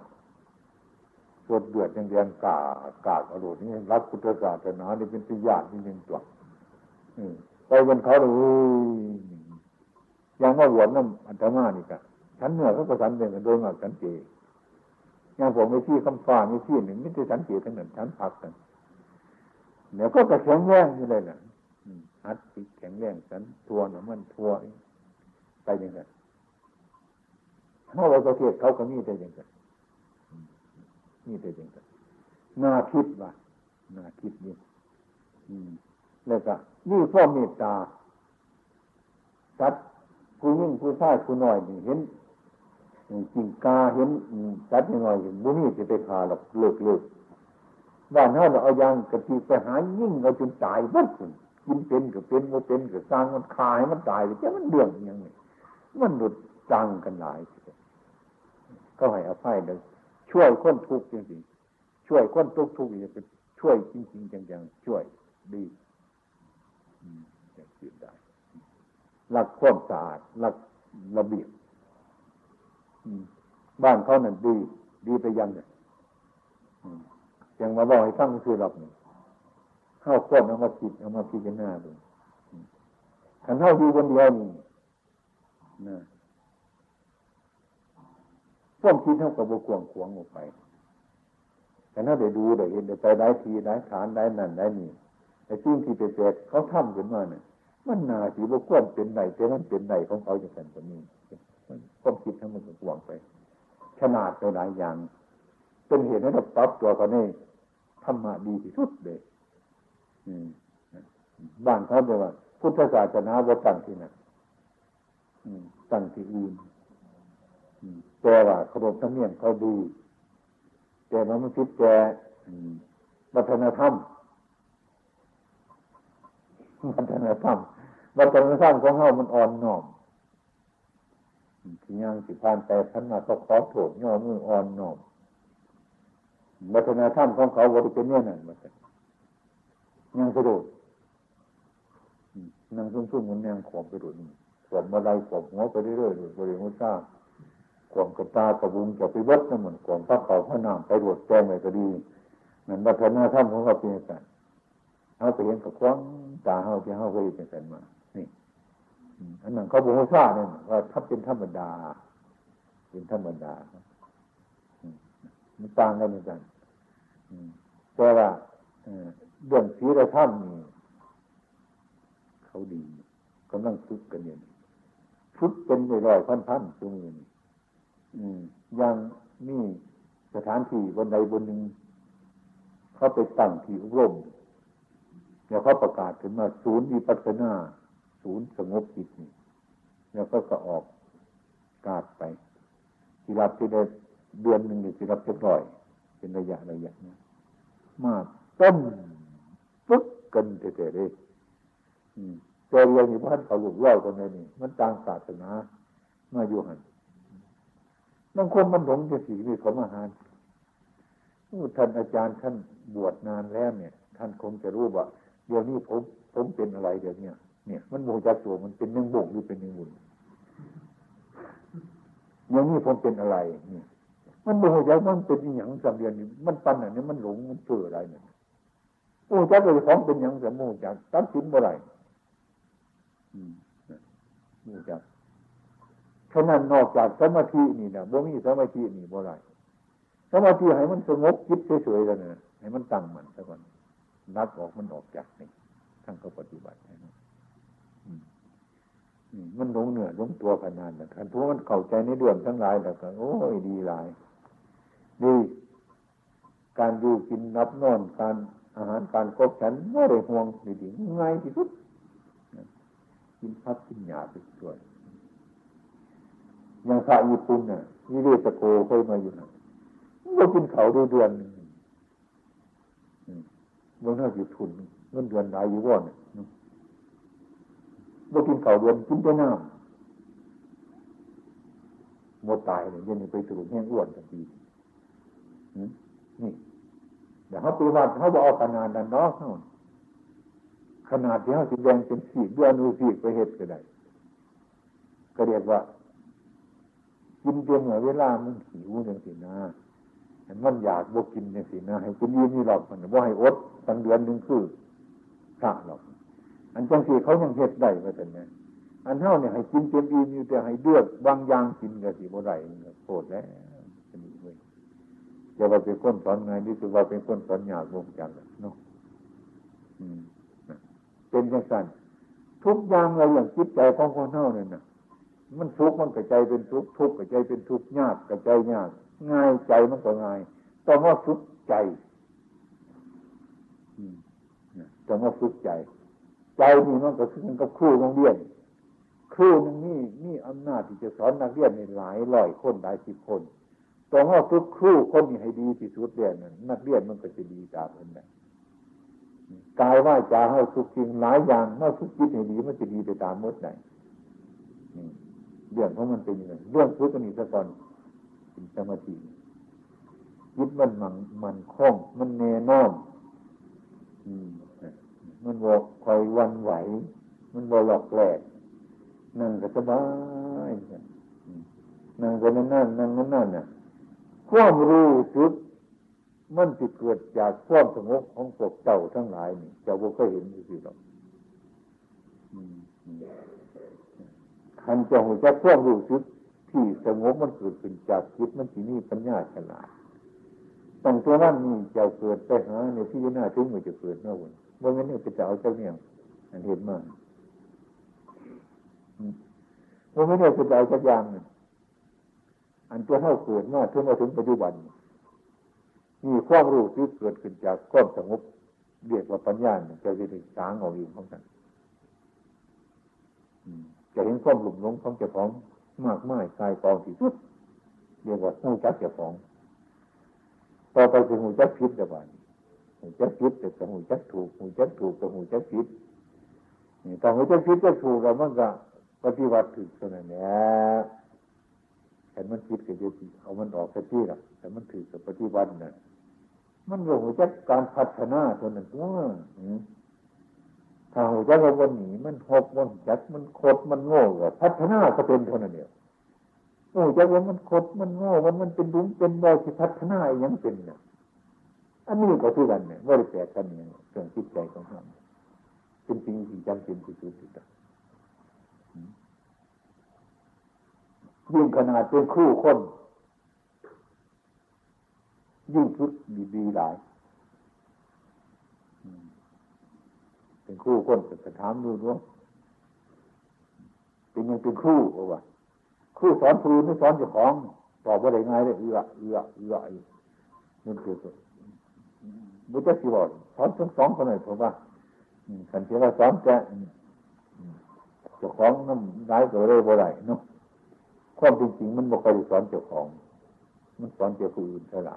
ปวดเดือดอย่างเดียนกากอรุณนี่รักพุทธศาสนานี่เป็นที่ยากนิดนึงตัวไปวันเขาเลยยังว่าหวนน้ำอัตมานี่กันชั้นเหนือเขาก็ชั้นเด่นกันโดยมากชั้นเจยังผมไม่ที่คำฟ้าไม่ที่หนึ่งไม่ที่ชั้นเจทั้งนั้นชั้นพักกันเดี๋ยวก็กระแข็งแรงอยู่เลยนะฮัดปิดแข็งแรงชั้นทัวร์หน่อมันทัวร์ไปยังไงเมื่อเราประเทศเขาก็มีแต่ยังไงนี่เป็นอย่างไรน่าคิดนี่แล้วก็นี่ข้อเมตตาสัตว์ผู้ยิ่งผู้ชายผู้น้อยนี่เห็นจิงกาเห็นสัตว์น้อยเห็นบุนี่จะไปพาหรอกเลิกบ้านเขาเอายางกระตีไปหายิ่งเอาจนตายบัดกินเป็นก็เป็นโมเป็นก็สร้างมันคายมันตายไปแต่มันเดือดอย่างนี้มันหลุดจังกันหลายก็ให้อภัยเลยช่วยคนทุกข์จริงๆช่วยคนทุกข์อย่าไปช่วยจริงๆจังๆช่วยดีจะเกิดได้รักความสะอาดรักระเบียบบ้านเขานั่นดีไปยังเนี่ยยังมาบอกให้ฟังคือหลับนี่เข้าก้นเอามาคิดเอามาพิจารณาดูขันเข้าอยู่คนเดียวนี่นะความคิดเท่ากับบุกวงขวงออกไปแต่ถ้าได้ดูได้เห็นได้ไปได้ทีได้ฐานได้นั่นได้นี่แต่สิ่งที่เป็นแปลกเขาทำขึ้นมาเนี่ยมันน่าสีบุกวงเป็นไหนแต่มันเป็นไหนของเขาจะเป็นแบบนี้ความคิดทั้งหมดบุกวงไปขนาดไปหลายอย่างเป็นเหตุให้เราปรับตัวเขาเนี่ยธรรมะดีที่สุดเลยบ้านเขาบอกว่าพุทธศาสนาวัดตั้งที่นั่นตั้งที่อื่นแต่ว่าขนบธรรมเนียมเขาดีแต่มันไม่คิดแต่วัฒนธรรมของเขามันอ่อนน้อมที่ยังสิผ่านแต่ท่านมาก็ขอโทษย่อมืออ่อนน้อมวัฒนธรรมของเขาวัตถุเนี่ยนั่นมันยังกระโดดนางซุ่มๆมันยังขวบกระโดดขวบมาไล่ขวบหัวไปเรื่อยๆบริเวณหัวซ่าความกระตากระบุงจะไปวัดนั่นเหมือนความพระเขาพระนามไปรวดแจ้งอะไรก็ดีนั่นวัฒนธรรมของเราเป็นอย่างไรเอาไปเห็นกับคว้างตาเขาที่เขาเคยเป็นกันมานี่อันนั้นเขาบอกว่าซ่าเนี่ยว่าถ้าเป็นธรรมดามันต่างกันเหมือนกันแต่ว่าเรื่องศีลธรรมนี่เขาดีกำลังฝึกกันอยู่ฝึกเป็นร้อยๆพันๆตัวนึงยังมีสถานที่บนใดบนหนึ่งเขาไปตั้งที่อบรมใน เนี่ยเขาประกาศถึงว่าศูนย์วิปัสสนาศูนย์สงบจิตนี่เนี่ยเขาก็ออกกาดไปสิรับที่ได้เดือนหนึ่งสิรับเจ็ดร้อยเป็นระยะนะมาต้มปึ๊กกันเท่ๆเลยแต่เรียนอยู่บ้านเขาหลุดเล่ากันเลยนี่มันต่างศาสนามาอยู่หันบางคนมันหลงจะสีนี่เขามาหาท่านอาจารย์ท่านบวชนานแล้วเนี่ยท่านคงจะรู้ว่าเดี๋ยวนี้ผมเป็นอะไรเดี๋ยวนี้เนี่ยมันโมจักตัวมันเป็นยังบ่งหรือเป็นยังบุญเดี๋ยวนี้ผมเป็นอะไรเนี่ยมันโมจักมันเป็นอย่างสามเดือนนี่มันปันอันนี้มันหลงมันเชื่ออะไรเนี่ยโมจักเลยของเป็นอย่างสามโมจักตัดสินอะไรโมจักฉะนั้นนอกจากสมาธินี่นะบ่มีสมาธินี่บ่ได้สมาธิให้มันสงบจิตเฉยๆแล้วนะให้มันตั้งมันซะก่อนนัดออกมันออกจากนี่ทั้งเขาปฏิบัตินะมันหลงเหนือหลงตัวขนาดนั้นคันพวกมันเข้าใจในเรื่องทั้งหลายแล้วก็โอ้ยดีหลายดีการอยู่กินนับนอนการอาหารการคบฉันบ่ได้ห่วงนี่ดีง่ายที่สุดกินผักกินหญ้าไปด้วยอย่างพระญี่ปุ่นน่ะวิเวสโกเคยมาอยู่น่ะบ่กินข้าวได้เดือนนึงบ่น่าสิทุนเงินเดือนหลายอยู่บ่น่ะบ่กินข้าวเดือนกินแต่น้ำบ่ตายนี่เดี๋ยวนี้ไปสู่แห้งอ้วนจังซี่นี่แต่เฮาปฏิบัติเฮาบ่เอาขนาดนั้นเนาะขนาดที่เฮาสิแบ่งเป็น4เดือนอูสิไปเฮ็ดก็ได้ก็เรียกว่ากินเพียงเวลามันหิวอย่างสินะมันอยากบ่กินอย่างสินะให้กินยืนนี่หรอกมันบ่ให้อดตั้งเดือนหนึ่งคือข้าหรอกอันจังสิเขายังเฮ็ดได้ว่าแต่เนี่ยอันเท่าเนี่ยให้กินเต็มอิ่มอยู่แต่ให้เลือกบางอย่างกินก็สิบ่ได้โทษแล้วจะมีเว้ยจะว่าเป็นคนสอนไงนี่คือว่าเป็นคนสอนยากบ่จังเนาะเป็นจังซั่นทุกอย่างเราอย่างจิตใจของคนเฮานั่นน่ะมันทุกข์มันกระใจเป็นทุกข์ทุกข์กระใจเป็นทุกข์ยากกระใจยากง่ายใจมันก็ง่ายต้องว่าฝึกใจต้องว่าฝึกใจใจนี่มันก็คือมันก็ครูนักเรียนครูนึงนี่อำนาจที่จะสอนนักเรียนนี่หลายร้อยคนหลายสิบคนต้องว่าฝึกครูคนนี้ให้ดีที่สุดเรียนนักเรียนมันก็จะดีตามนั้นแหละกายว่าจะให้ฝึกจริงหลายอย่างเมื่อฝึกจิตให้ดีมันจะดีไปตามหมดไหนเรื่องของมันเป็นอย่างไรเรื่องพุทธนิสกรเป็นสมาธิยึดมันมันคล่องมันแน่นอนมันบอกคอยวันไหวมันบอกหลอกแหลกนั่งก็สบายนั่งก็นั่นน่ะความรู้สึกมันจะเกิดจากความสงบของพวกเจ้าทั้งหลายนี่เจ้าบ่เคยเห็นอยู่สิหรอกท่านจะหูจะพวกรู้สึกที่สงบมันเกิดขึ้นจากจิตมันที่นี่ปัญญาฉลาดตั้งตัวนั้นนี่จะเกิดไปหาในที่หน้าถึงมันจะเกิดเมื่อวันนั้นเนี่ยจะเอาเจ้าเนี่ยอันเห็นมากวันนั้นเนี่ยจะเอาสักอย่างอันตัวเท่าเกิดเมื่อถึงมาถึงปัจจุบันมีความรู้สึกเกิดขึ้นจากความสงบเรียกว่าปัญญาจะเป็นสางเอาเองของท่านจะเห็นความหลุมหลงของเจ้าของมากมายกายกองที่สุดเรียกว่าหูจักเจ้าของต่อไปคือหูจักผิดแต่ว่าหูจักผิดแต่กับหูจักถูกหูจักถูกกับหูจักผิดนี่ถ้าหูจักผิดก็ถูกแล้วมันก็ปฏิบัติถึงขนาดนี้แต่มันผิดก็จะเอามันออกซะที่ล่ะแต่มันถือกับปฏิบัติน่ะมันก็หูจักการพัฒนาตัวนั้นตัวถ้าหัวใจเราวันหนีมันหกวันจัดมันโคตรมันโง่ก็พัฒนาก็เป็นเท่านั้นเดียวโอ้ใจว่ามันโคตรมันโง่มันเป็นดุ้งเป็นบ่อที่พัฒนาอย่างเป็นเนี่ยอันนี้ก็คือกันเนี่ยว่าได้แปลกกันอย่างเรื่องจิตใจของเราเป็นจริงจริงจำเป็นที่สุดที่สุดยิ่งขนาดเป็นคู่คนยิ่งชุดดีหลายเป็นครูคนจะถามดูด้วยเป็นยังเป็นครูเพราะว่าครูสอนครูไม่สอนเจ้าของตอบว่าได้ง่ายเลยเอื้อนั่นคือบุตรสิบวันสอนทั้งสองคนเลยเพราะว่า感情啊伤感，เจ้าของน้ำร้ายก็เลยบ่ได้เนาะความจริงมันบ่เคยสอนเจ้าของมันสอนเจ้าผู้อื่นเท่าไหร่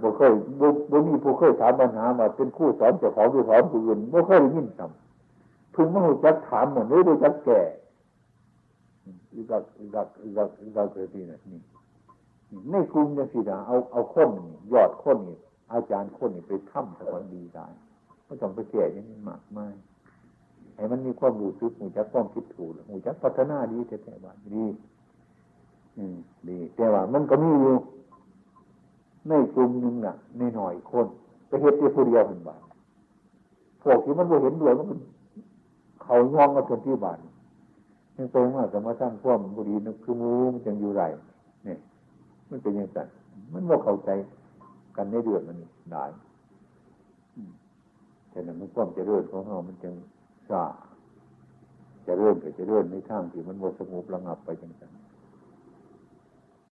บ่มีผู้เคยถามปัญหาว่าเป็นคู่สอนเจ้าของหรือสอนผู้อื่นบ่เคยได้ยินซ้ำถึงมันรู้จักถามหมดเลยรู้จักแก่อีกเรื่องนี้ในกลุ่มเนี่ยสินะเอาคนยอดคนนี่อาจารย์คนนี่ไปทำสอนดีได้ก็ต้องไปแก่อย่างนี้มากมายให้มันมีความรู้สึกหูจักความคิดถูกหูจักพัฒนาดีแต่ว่าดีดีแต่ว่ามันก็มีอยู่ในกลุ่มนึงน่ะในหน่อยคนไปเฮ็ดแต่ผู้เดียวเป็นบาปพวกที่มันบ่เห็นด้วยมันเขาย่องมาจนที่บาปยังตรงว่าสมถะความบุรีนึกคือมูมันยังอยู่ไรนี่มันเป็นอย่างนั้นมันบ่เข้าใจกันในเรื่องมันได้แต่นั้นมันความเจริญของเรามันจึงซ่าเจริญไปเจริญในทางที่มันบ่สงบระงับไปจังซั่น